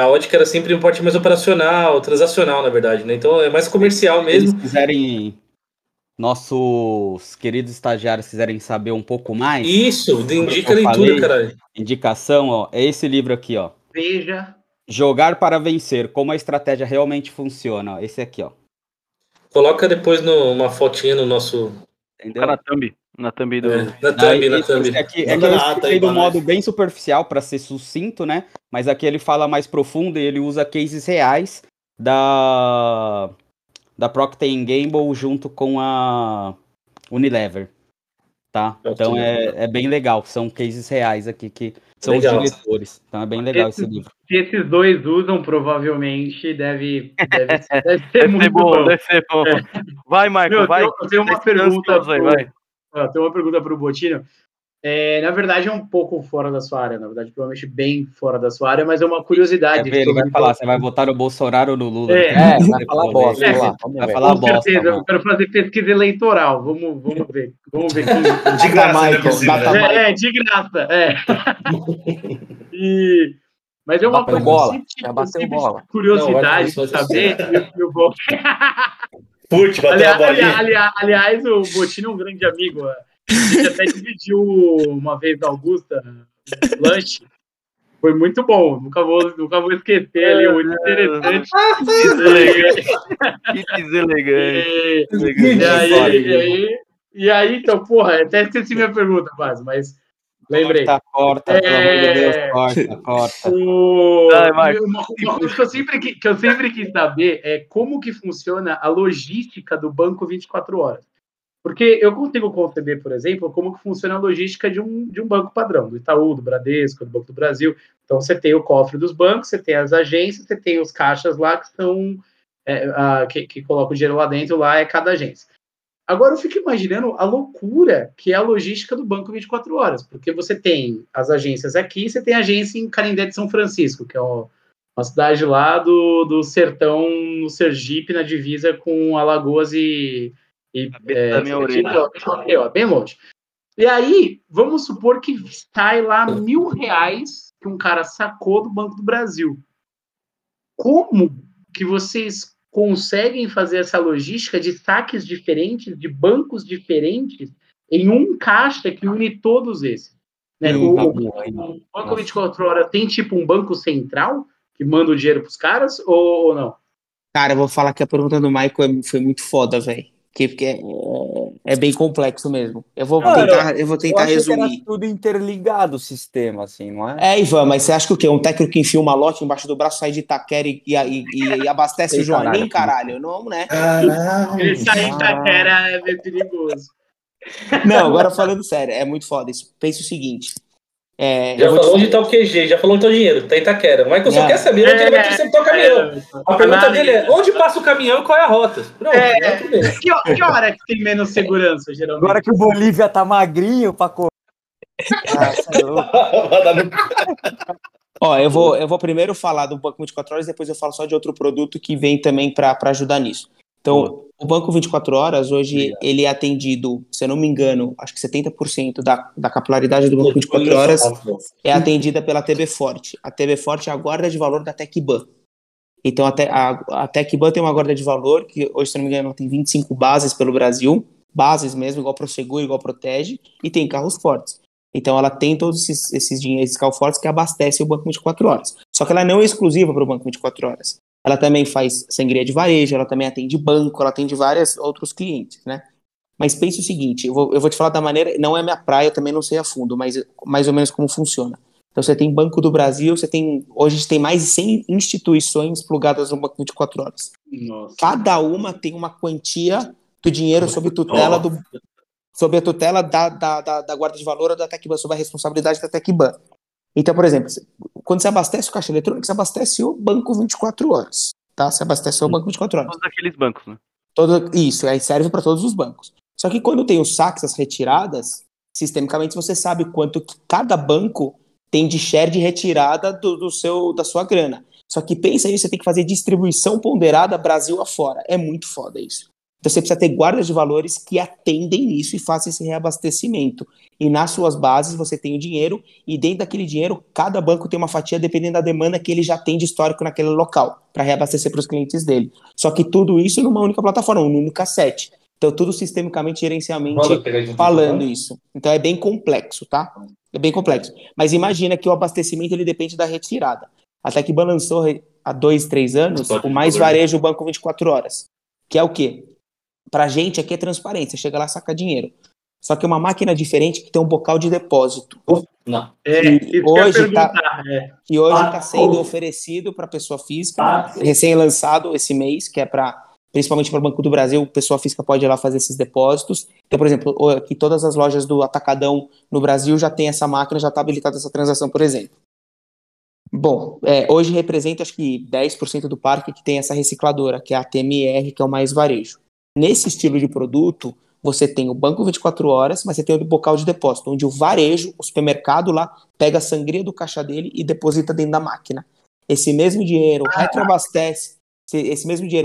a ótica era sempre um parte mais operacional, transacional, na verdade, né, então é mais comercial mesmo. Se eles quiserem, nossos queridos estagiários quiserem saber um pouco mais... Isso, indica a leitura, caralho. Indicação, ó, é esse livro aqui, ó. Veja. Jogar para Vencer, como a estratégia realmente funciona, ó, esse aqui, ó. Coloca depois uma fotinha no nosso... Entendeu? Na thumb. Aqui do modo bem superficial para ser sucinto, né? Mas aqui ele fala mais profundo e ele usa cases reais da Procter & Gamble junto com a Unilever, tá? Então é bem legal. São cases reais aqui que são legal. Os diretores. Então é bem legal esse livro. Se esses dois usam, provavelmente deve ser muito bom. Deve ser bom. Vai, Michael, vai. Eu tenho uma pergunta aí, vai. Tem uma pergunta para o Botino. Na verdade, é um pouco fora da sua área. Na verdade, provavelmente bem fora da sua área, mas é uma curiosidade. Ele vai falar, você vai votar no Bolsonaro ou no Lula? Vai falar bosta. Com certeza, eu quero fazer pesquisa eleitoral. Vamos ver. De graça, Michael. De graça. Mas é uma coisa de curiosidade para saber. Aliás, o Botino é um grande amigo. A gente até dividiu uma vez da Augusta um lanche. Foi muito bom. Nunca vou esquecer ali. Muito interessante. Que deselegante. E aí, então, porra, até esqueci minha pergunta, mas lembrei. Corta, corta. Uma coisa que eu sempre quis saber é como que funciona a logística do Banco 24 Horas. Porque eu consigo conceber, por exemplo, como que funciona a logística de um banco padrão, do Itaú, do Bradesco, do Banco do Brasil. Então, você tem o cofre dos bancos, você tem as agências, você tem os caixas lá que são que colocam o dinheiro lá dentro, lá é cada agência. Agora eu fico imaginando a loucura que é a logística do Banco 24 Horas, porque você tem as agências aqui, você tem agência em Canindé de São Francisco, que é uma cidade lá do sertão, no Sergipe, na divisa com Alagoas e bem longe. E aí, vamos supor que sai lá R$1.000 que um cara sacou do Banco do Brasil. Como que vocês conseguem fazer essa logística de saques diferentes, de bancos diferentes, em um caixa que une todos esses? Né? O Banco 24 Horas tem tipo um banco central que manda o dinheiro pros caras ou não? Cara, eu vou falar que a pergunta do Michael foi muito foda, velho. Porque é bem complexo mesmo. Eu vou tentar resumir. Que era tudo interligado o sistema, assim, não é? Ivan, mas você acha que o quê? Um técnico que enfia uma lote embaixo do braço, sai de Itaquera e abastece o Joaninho, caralho? Não, né? Ele sair de Itaquera é meio perigoso. Não, agora falando sério, é muito foda isso. Pensa o seguinte. Já falou onde tá o QG, já falou onde tá o dinheiro, tá em Itaquera. O Michael só quer saber onde ele vai interceptar o caminhão. A pergunta dele é, onde passa o caminhão e qual é a rota? Não, que hora que tem menos segurança, geralmente? Agora que o Bolívia tá magrinho pra correr. Ó, eu vou primeiro falar do Banco 24 Horas, depois eu falo só de outro produto que vem também pra ajudar nisso. Então, o Banco 24 Horas, hoje, ele é atendido, se eu não me engano, acho que 70% da capilaridade do Banco 24 Horas é atendida pela TB Forte. A TB Forte é a guarda de valor da Tecban. Então, a Tecban tem uma guarda de valor que, hoje, se eu não me engano, tem 25 bases pelo Brasil, bases mesmo, igual ProSeguro, igual Protege, e tem carros fortes. Então, ela tem todos esses carros fortes que abastecem o Banco 24 Horas. Só que ela não é exclusiva para o Banco 24 Horas. Ela também faz sangria de varejo, ela também atende banco, ela atende vários outros clientes, né? Mas pense o seguinte, eu vou te falar da maneira... Não é minha praia, eu também não sei a fundo, mas mais ou menos como funciona. Então você tem Banco do Brasil, hoje a gente tem mais de 100 instituições plugadas no Banco 24 Horas. Nossa. Cada uma tem uma quantia do dinheiro sob tutela sob a tutela da guarda de valor ou da Tecban, sob a responsabilidade da Tecban. Então, por exemplo, quando você abastece o caixa eletrônico, você abastece o banco 24 horas, tá? Você abastece o banco 24 horas. Todos aqueles bancos, né? Isso, aí serve para todos os bancos. Só que quando tem os saques, as retiradas, sistemicamente você sabe quanto que cada banco tem de share de retirada da sua grana. Só que pensa nisso, você tem que fazer distribuição ponderada Brasil afora. É muito foda isso. Então você precisa ter guardas de valores que atendem isso e façam esse reabastecimento. E nas suas bases você tem o dinheiro e dentro daquele dinheiro cada banco tem uma fatia dependendo da demanda que ele já tem de histórico naquele local para reabastecer para os clientes dele. Só que tudo isso numa única plataforma, num único cassete. Então tudo sistemicamente, gerencialmente falando isso. Então é bem complexo, tá? É bem complexo. Mas imagina que o abastecimento ele depende da retirada. Até que balançou há 2, 3 anos o mais varejo o Banco 24 Horas. Que é o quê? Pra gente aqui é transparência, chega lá, saca dinheiro. Só que é uma máquina diferente que tem um bocal de depósito. Não. Que hoje está sendo oferecido para pessoa física, recém-lançado esse mês, que é principalmente para o Banco do Brasil, pessoa física pode ir lá fazer esses depósitos. Então, por exemplo, aqui todas as lojas do Atacadão no Brasil já tem essa máquina, já está habilitada essa transação, por exemplo. Bom, hoje representa acho que 10% do parque que tem essa recicladora, que é a TMR, que é o mais varejo. Nesse estilo de produto, você tem o banco 24 horas, mas você tem o bocal de depósito, onde o varejo, o supermercado lá, pega a sangria do caixa dele e deposita dentro da máquina. Esse mesmo dinheiro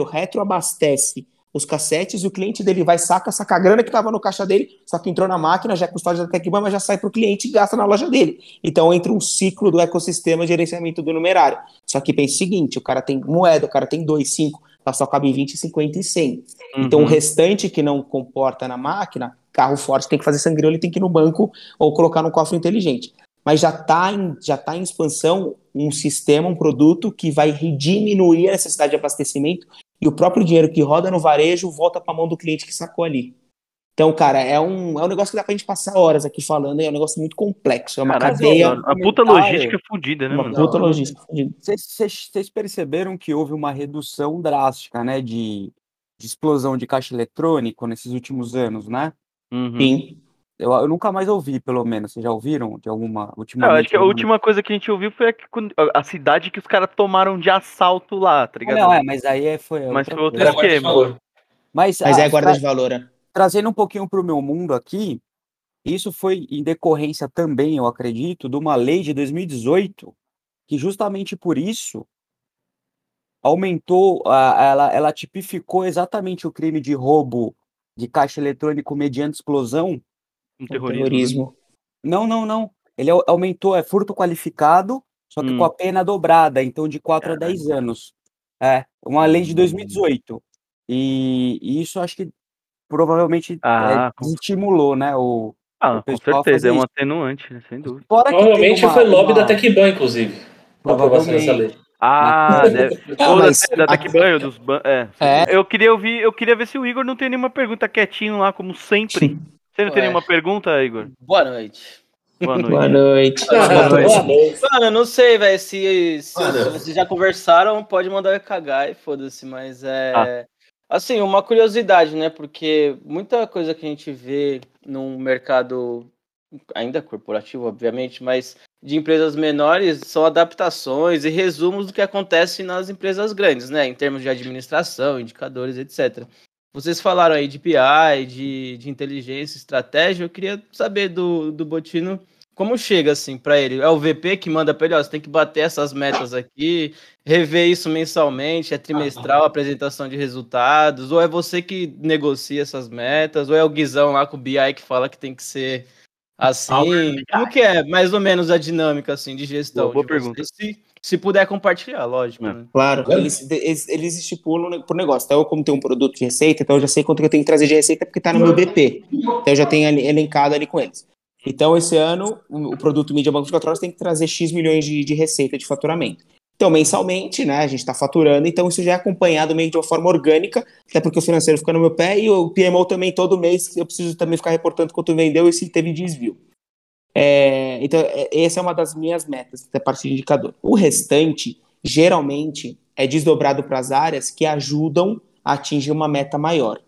retroabastece os cassetes e o cliente dele vai saca a grana que estava no caixa dele, só que entrou na máquina, já é custódia da Tecban, mas já sai para o cliente e gasta na loja dele. Então entra um ciclo do ecossistema de gerenciamento do numerário. Só que pensa o seguinte, o cara tem moeda, o cara tem 2, 5, só cabe 20, 50 e 100. Uhum. Então o restante que não comporta na máquina, carro forte tem que fazer sangria, ele tem que ir no banco ou colocar num cofre inteligente. Mas já tá em expansão um sistema, um produto que vai diminuir a necessidade de abastecimento e o próprio dinheiro que roda no varejo volta para a mão do cliente que sacou ali. Então, cara, é um negócio que dá pra gente passar horas aqui falando, é um negócio muito complexo, é uma cadeia... Mano, a puta logística fodida, né, mano? Puta logística fodida. Vocês perceberam que houve uma redução drástica, né, de explosão de caixa eletrônico nesses últimos anos, né? Uhum. Sim. Eu nunca mais ouvi, pelo menos. Vocês já ouviram de alguma... Não, acho que a última coisa que a gente ouviu foi a cidade que os caras tomaram de assalto lá, tá ligado? Não, mas aí foi... Mas foi outro esquema. Mas é a guarda de valor, né? Trazendo um pouquinho para o meu mundo aqui, isso foi em decorrência também, eu acredito, de uma lei de 2018, que justamente por isso aumentou, ela tipificou exatamente o crime de roubo de caixa eletrônico mediante explosão. Um terrorismo. Não. Ele aumentou, é furto qualificado, só que com a pena dobrada, então de 4 a 10 anos. É, uma lei de 2018. E isso acho que provavelmente estimulou, né? O pessoal com certeza, é um atenuante, né? Sem dúvida. Provavelmente foi lobby da Tecban, inclusive. Provavelmente. Da Tecban, dos Eu queria ver se o Igor não tem nenhuma pergunta quietinho lá, como sempre. Você não tem nenhuma pergunta, Igor? Boa noite. Boa noite. Mano, não sei, velho, se vocês já conversaram, pode mandar eu cagar e foda-se, mas Assim, uma curiosidade, né? Porque muita coisa que a gente vê num mercado, ainda corporativo, obviamente, mas de empresas menores, são adaptações e resumos do que acontece nas empresas grandes, né? Em termos de administração, indicadores, etc. Vocês falaram aí de BI, de inteligência, estratégia. Eu queria saber do Botino como chega, assim, para ele. É o VP que manda para ele, ó, você tem que bater essas metas aqui... rever isso mensalmente, é trimestral, apresentação de resultados, ou é você que negocia essas metas, ou é o Guizão lá com o BI que fala que tem que ser assim. Como que é mais ou menos a dinâmica assim, de gestão? Boa pergunta. Se puder compartilhar, lógico. Né? Claro, eles estipulam por negócio. Então, eu como tenho um produto de receita, então eu já sei quanto que eu tenho que trazer de receita porque está no meu BP. Então eu já tenho elencado ali com eles. Então esse ano o produto Media Banco 24 Horas tem que trazer X milhões de receita de faturamento. Então, mensalmente, né, a gente está faturando, então isso já é acompanhado meio de uma forma orgânica, até porque o financeiro fica no meu pé e o PMO também todo mês eu preciso também ficar reportando quanto vendeu e se teve desvio. Então, essa é uma das minhas metas, da parte de indicador. O restante, geralmente, é desdobrado para as áreas que ajudam a atingir uma meta maior.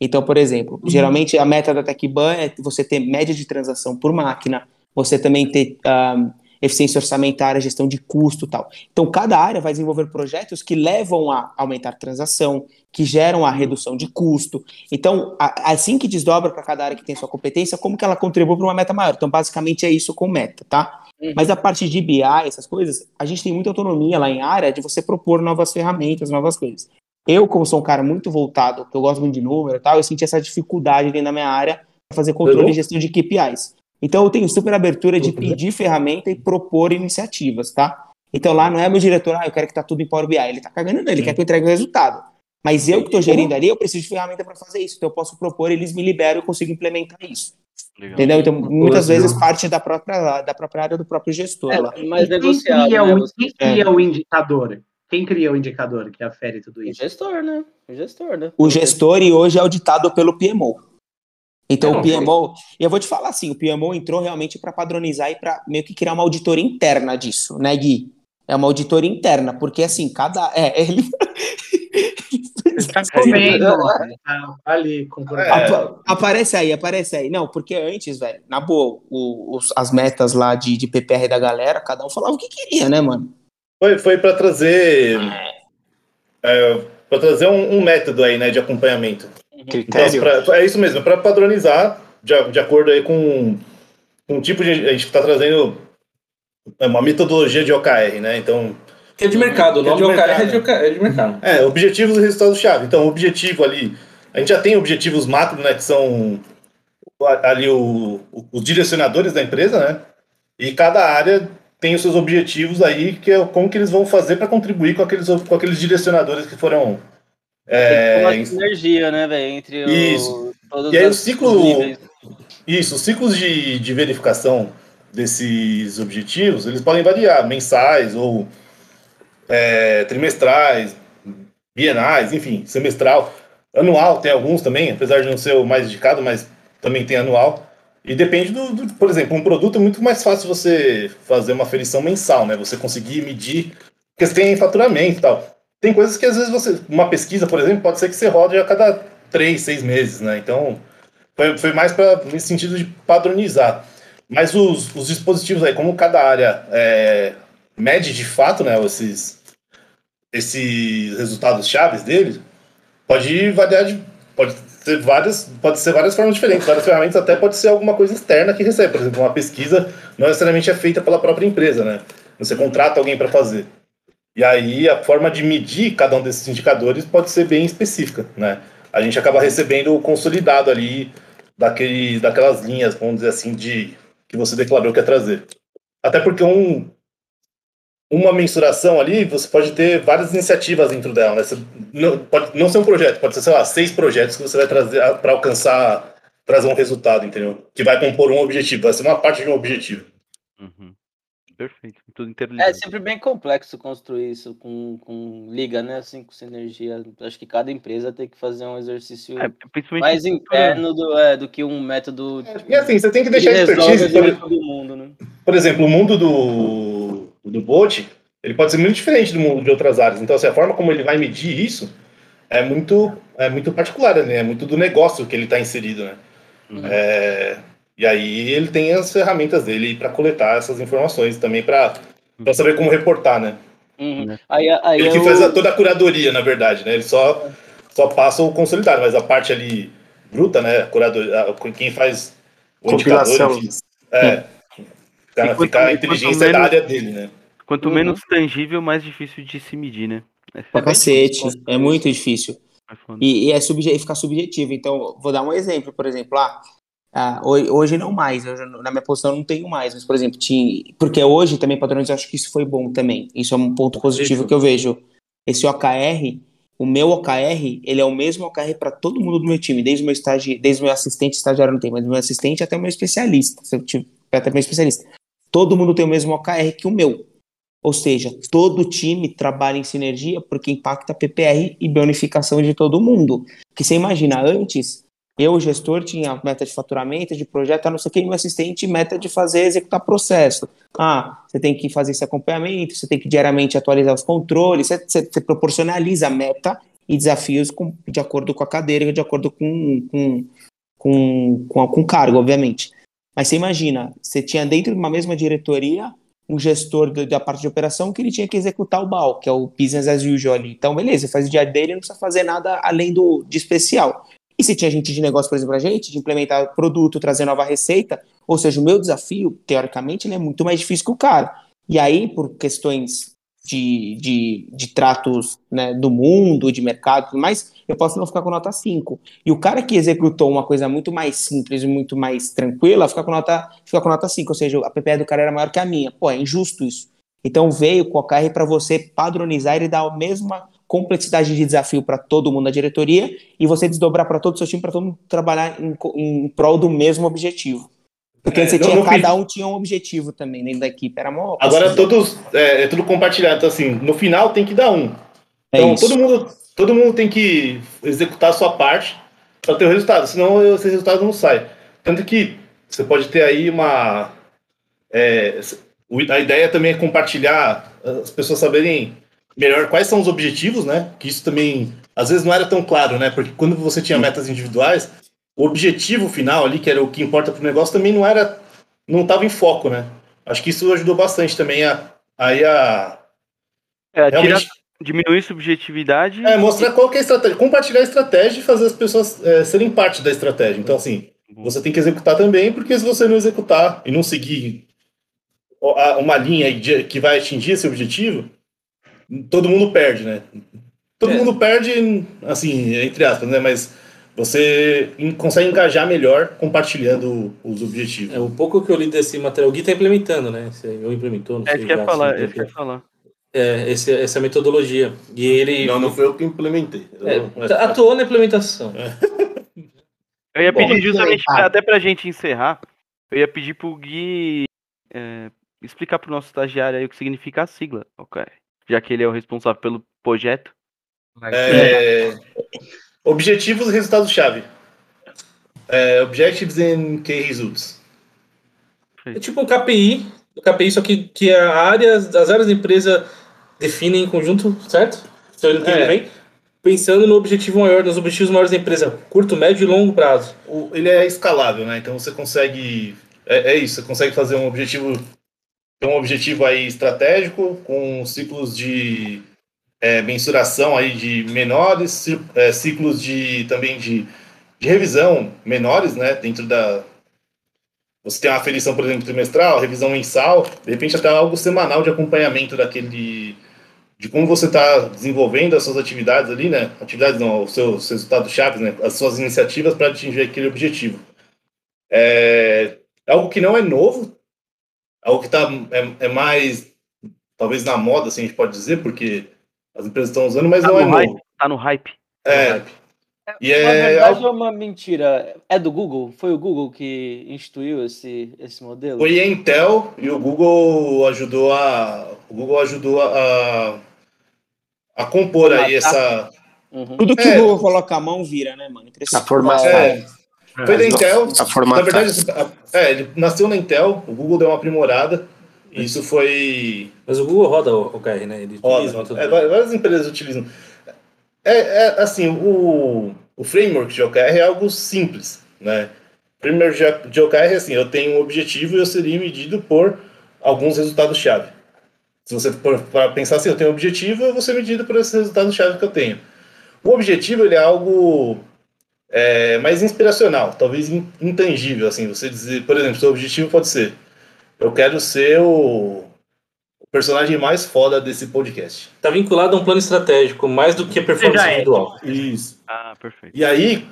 Então, por exemplo, geralmente a meta da Tecban é você ter média de transação por máquina, você também ter... eficiência orçamentária, gestão de custo e tal. Então, cada área vai desenvolver projetos que levam a aumentar a transação, que geram a redução de custo. Então, assim que desdobra para cada área que tem sua competência, como que ela contribui para uma meta maior? Então, basicamente, é isso com meta, tá? Uhum. Mas a parte de BI, essas coisas, a gente tem muita autonomia lá em área de você propor novas ferramentas, novas coisas. Eu, como sou um cara muito voltado, porque eu gosto muito de número e tal, eu senti essa dificuldade dentro da minha área para fazer controle e gestão de KPIs. Então, eu tenho super abertura de pedir ferramenta e propor iniciativas, tá? Então, lá não é meu diretor, eu quero que tá tudo em Power BI. Ele tá cagando, não, ele quer que eu entregue o resultado. Mas eu que tô gerindo ali, eu preciso de ferramenta para fazer isso. Então, eu posso propor, eles me liberam e eu consigo implementar isso. Legal. Entendeu? Então, muitas vezes parte da própria área do próprio gestor. Lá. Mas quem cria o indicador? Quem cria o indicador que afere tudo isso? O gestor, né? O gestor, e hoje é auditado pelo PMO. Então, o PMO, e eu vou te falar assim, o PMO entrou realmente para padronizar e para meio que criar uma auditoria interna disso, né, Gui? É uma auditoria interna, porque assim, cada... Tá comendo, ali, Aparece aí. Não, porque antes, velho, na boa, as metas lá de PPR da galera, cada um falava o que queria, né, mano? Foi para trazer... para trazer um método aí, né, de acompanhamento. Critério. Então, é isso mesmo, para padronizar de acordo aí com o tipo de... A gente está trazendo uma metodologia de OKR, né? Então... Que é de mercado, o nome de OKR é de mercado. É, objetivos e resultados-chave. Então, o objetivo ali... A gente já tem objetivos macro, né? Que são ali os direcionadores da empresa, né? E cada área tem os seus objetivos aí, que é como que eles vão fazer para contribuir com aqueles direcionadores que foram... Tem uma sinergia, né, velho, entre todos os... E aí os ciclos de verificação desses objetivos, eles podem variar, mensais ou trimestrais, bienais, enfim, semestral, anual tem alguns também, apesar de não ser o mais indicado, mas também tem anual. E depende do por exemplo, um produto é muito mais fácil você fazer uma aferição mensal, né, você conseguir medir, porque você tem faturamento e tal. Tem coisas que às vezes uma pesquisa, por exemplo, pode ser que você rode a cada 3-6 meses, né? Então, foi mais nesse sentido de padronizar. Mas os dispositivos aí, como cada área mede de fato, né, esses resultados chaves dele, pode variar, pode ser várias formas diferentes, várias ferramentas, até pode ser alguma coisa externa que recebe. Por exemplo, uma pesquisa não necessariamente é feita pela própria empresa, né? Você contrata alguém para fazer. E aí a forma de medir cada um desses indicadores pode ser bem específica, né? A gente acaba recebendo o consolidado ali daquelas linhas, vamos dizer assim, de que você declarou que ia trazer. Até porque uma mensuração ali, você pode ter várias iniciativas dentro dela, né? Pode não ser um projeto, pode ser, sei lá, 6 projetos que você vai trazer para trazer um resultado, entendeu? Que vai compor um objetivo, vai ser uma parte de um objetivo. Uhum. Perfeito, tudo interligado. É sempre bem complexo construir isso com liga, né? Assim, com sinergia. Acho que cada empresa tem que fazer um exercício mais interno do que um método. E assim, você tem que deixar expertise todo mundo, né? Por exemplo, o mundo do bot, ele pode ser muito diferente do mundo de outras áreas. Então, assim, a forma como ele vai medir isso é muito particular, né? É muito do negócio que ele está inserido, né? Uhum. E aí ele tem as ferramentas dele para coletar essas informações também, para saber como reportar, né? Uhum. Ele que faz toda a curadoria, na verdade, né? Ele só passa o consolidado, mas a parte ali bruta, né? Quem faz o indicador, enfim, a inteligência é da área dele, né? Quanto menos tangível, mais difícil de se medir, né? É cacete, é muito difícil. E ficar subjetivo. Então, vou dar um exemplo, por exemplo, hoje não mais, na minha posição não tenho mais, mas por exemplo, porque hoje também padrões, eu acho que isso foi bom também, isso é um ponto positivo que eu vejo, esse OKR, o meu OKR, ele é o mesmo OKR para todo mundo do meu time, desde o meu assistente, estagiário não tem, mas do meu assistente até o meu especialista, todo mundo tem o mesmo OKR que o meu, ou seja, todo time trabalha em sinergia porque impacta PPR e bonificação de todo mundo, que você imagina, antes... Eu, gestor, tinha meta de faturamento, de projeto, não sei o que, e meu assistente, meta de executar processo. Você tem que fazer esse acompanhamento, você tem que diariamente atualizar os controles, você proporcionaliza a meta e desafios de acordo com a cadeira, de acordo com o cargo, obviamente. Mas você imagina, você tinha dentro de uma mesma diretoria um gestor da parte de operação que ele tinha que executar o BAU, que é o business as usual ali. Então, beleza, faz o dia dele, não precisa fazer nada além de especial. E se tinha gente de negócio, por exemplo, a gente, de implementar produto, trazer nova receita, ou seja, o meu desafio, teoricamente, ele é muito mais difícil que o cara. E aí, por questões de tratos, né, do mundo, de mercado e tudo mais, eu posso não ficar com nota 5. E o cara que executou uma coisa muito mais simples, muito mais tranquila, fica com nota 5, ou seja, a PPE do cara era maior que a minha. Pô, é injusto isso. Então veio com a KR para você padronizar e dar a mesma complexidade de desafio para todo mundo da diretoria e você desdobrar para todo o seu time, para todo mundo trabalhar em prol do mesmo objetivo. Porque você tinha, cada um tinha um objetivo também dentro da equipe. Era mó. Agora todos, é tudo compartilhado, então, assim, no final tem que dar um. Então todo mundo tem que executar a sua parte para ter o resultado, senão esse resultado não sai. Tanto que você pode ter aí uma... a ideia também é compartilhar, as pessoas saberem melhor quais são os objetivos, né? Que isso também, às vezes, não era tão claro, né? Porque quando você tinha metas individuais, o objetivo final ali, que era o que importa para o negócio, também não estava em foco, né? Acho que isso ajudou bastante também realmente... diminuir subjetividade... mostrar qual que é a estratégia, compartilhar a estratégia e fazer as pessoas serem parte da estratégia. Então, assim, você tem que executar também, porque se você não executar e não seguir uma linha que vai atingir esse objetivo, todo mundo perde, né? Todo mundo perde, assim, entre aspas, né? Mas... você consegue engajar melhor compartilhando os objetivos. O pouco que eu li desse material, o Gui está implementando, né? Eu implementou, não sei. Esse quer falar. Essa metodologia. E ele... Não foi eu que implementei. Atuou na implementação. Eu ia pedir justamente, até para a gente encerrar, eu ia pedir para o Gui explicar para o nosso estagiário aí o que significa a sigla, okay? Já que ele é o responsável pelo projeto. Objetivos e resultados-chave. Objectives and Key Results. É tipo o KPI. O KPI, só que as áreas da empresa definem em conjunto, certo? Se eu entendi bem. Pensando no objetivo maior, nos objetivos maiores da empresa. Curto, médio e longo prazo. Ele é escalável, né? Então você consegue... isso, você consegue fazer um objetivo... Ter um objetivo aí estratégico, com ciclos de... mensuração aí de menores, ciclos de revisão menores, né, dentro da... Você tem uma aferição, por exemplo, trimestral, revisão mensal, de repente até algo semanal de acompanhamento de como você está desenvolvendo as suas atividades ali, né, os seus resultados-chave, né, as suas iniciativas para atingir aquele objetivo. Algo que não é novo, algo que mais, talvez, na moda, assim, a gente pode dizer, porque... as empresas estão usando, mas não é novo. Tá no hype. Na verdade, é uma mentira. É do Google? Foi o Google que instituiu esse modelo? Foi a Intel e o Google ajudou a compor aí essa... Tudo que o Google coloca a mão vira, né, mano? A formação. Foi da Intel. Na verdade, ele nasceu na Intel, o Google deu uma aprimorada. Isso foi... Mas o Google roda o KR, né? Ele roda. Várias empresas utilizam. Assim, o framework de OKR é algo simples, né? O framework de OKR é assim, eu tenho um objetivo e eu seria medido por alguns resultados-chave. Se você for para pensar assim, eu tenho um objetivo, eu vou ser medido por esses resultados-chave que eu tenho. O objetivo, ele é algo mais inspiracional, talvez intangível, assim. Você dizer, por exemplo, seu objetivo pode ser: eu quero ser o personagem mais foda desse podcast. Está vinculado a um plano estratégico, mais do que a performance individual. Isso. Ah, perfeito. E aí,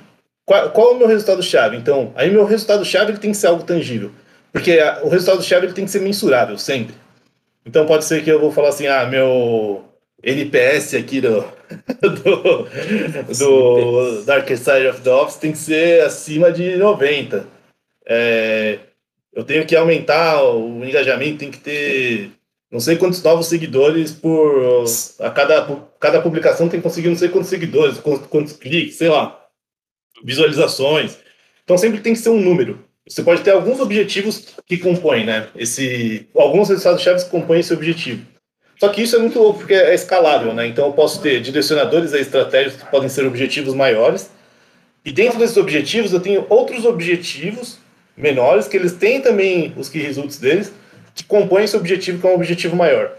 qual é o meu resultado-chave? Então, aí meu resultado-chave ele tem que ser algo tangível. Porque o resultado-chave ele tem que ser mensurável, sempre. Então, pode ser que eu vou falar assim, meu NPS aqui do Dark Side of the Office tem que ser acima de 90. Eu tenho que aumentar o engajamento, tem que ter não sei quantos novos seguidores a cada publicação, tem que conseguir não sei quantos seguidores, quantos cliques, sei lá, visualizações. Então sempre tem que ser um número. Você pode ter alguns objetivos que compõem, né? Alguns resultados-chave que compõem esse objetivo. Só que isso é muito louco, porque é escalável, né? Então eu posso ter direcionadores a estratégias que podem ser objetivos maiores. E dentro desses objetivos eu tenho outros objetivos menores, que eles têm também os key results deles, que compõem esse objetivo, que é um objetivo maior.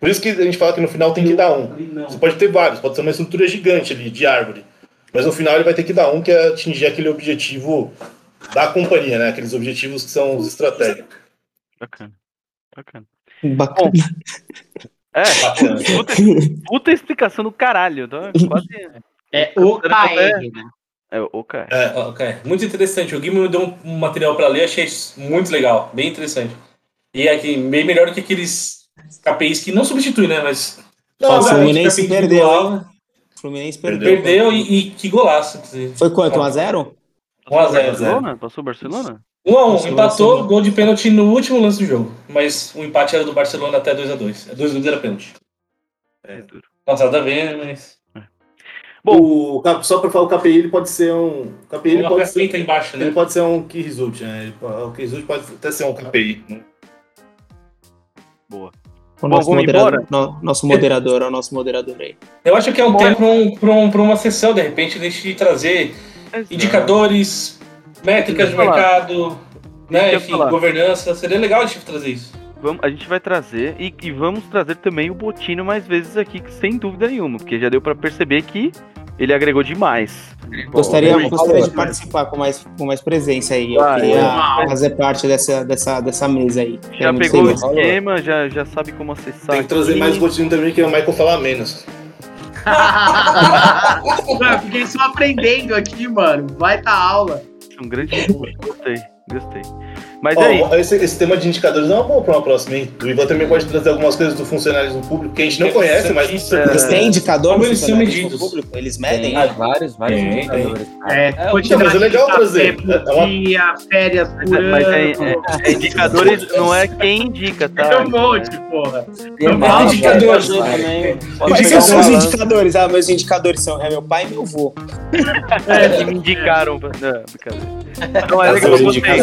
Por isso que a gente fala que no final tem que dar um. Você pode ter vários, pode ser uma estrutura gigante ali, de árvore. Mas no final ele vai ter que dar um, que é atingir aquele objetivo da companhia, né? Aqueles objetivos que são os estratégicos. Bacana. Bacana. Bacana. Puta explicação do caralho. Tá? Quase... É o KR, né? É o KR. É, okay. Muito interessante. O Gui me deu um material para ler, achei muito legal, bem interessante. E aqui, bem melhor do que aqueles KPIs que não substituem, né? Mas. Não, o Fluminense perdeu. Fluminense perdeu e que golaço. Foi quanto? 1-0? 1-0. Passou o Barcelona? 1-1, empatou, gol de pênalti no último lance do jogo. Mas o empate era do Barcelona até 2-2. 2-2 era pênalti. É duro. Passada bem, mas. Bom, só para falar, o KPI ele pode ser um. KPI ele pode ser embaixo, né? Ele pode ser um key result, né? O key result pode até ser um KPI. Né? Boa. O nosso moderador aí. Eu acho que é um tempo para uma sessão, de repente, de trazer indicadores, métricas de mercado, né? Enfim, governança. Seria legal a gente trazer isso. A gente vai trazer e vamos trazer também o Botino mais vezes aqui, sem dúvida nenhuma, porque já deu para perceber que ele agregou demais. Gostaria de participar com mais presença aí. Eu queria fazer parte dessa mesa aí. Já pegou o esquema, já sabe como acessar. Tem que trazer mais Botino também, que o Michael falar menos. Eu fiquei só aprendendo aqui, mano. Vai dar aula. Um grande gostei. Mas aí... Esse tema de indicadores não é bom para uma próxima, hein? O Ivan também pode trazer algumas coisas do funcionalismo público que a gente não conhece, mas... Eles têm indicadores do funcionalismo público? Eles medem? Vários indicadores. Mas é legal trazer. Férias por ano... Mas indicadores não é quem indica, tá? É um monte, porra. Indicadores. Mas quais são os indicadores? Ah, meus indicadores são meu pai e meu avô. Que me indicaram. Não, é legal que eu botei.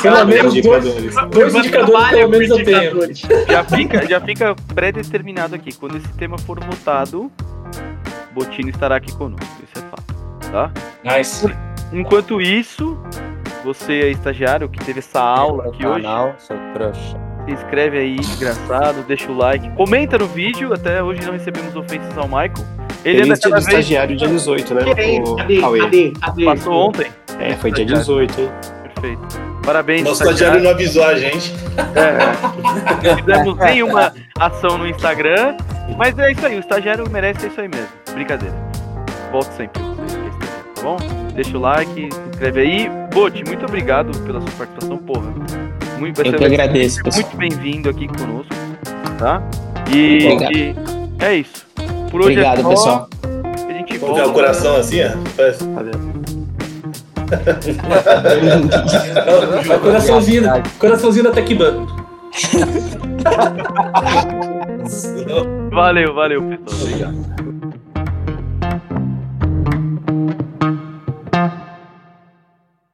Pelo menos dois indicadores, pelo menos eu tenho. Já fica pré-determinado aqui. Quando esse tema for votado, Botino estará aqui conosco. Isso é fato, tá? Nice. Enquanto isso, você é estagiário que teve essa aula aqui hoje. Seu trouxa. Se inscreve aí, desgraçado, deixa o like. Comenta no vídeo, até hoje não recebemos ofensas ao Michael. Ele anda cada vez... estagiário dia 18, né? Passou ontem. Foi dia 18, hein? Perfeito. Parabéns, nosso estagiário não avisou a gente. Não fizemos nenhuma ação no Instagram. Mas é isso aí, o estagiário merece isso aí mesmo. Brincadeira. Volto sempre, tá bom? Deixa o like, se inscreve aí. Bote, muito obrigado pela sua participação, porra. Eu que agradeço, pessoal. Muito bem-vindo aqui conosco, tá? E é isso. Por hoje obrigado, pessoal. A gente volta. O coração assim, parece. Coraçãozinho da Tecban. Valeu, pessoal. Obrigado.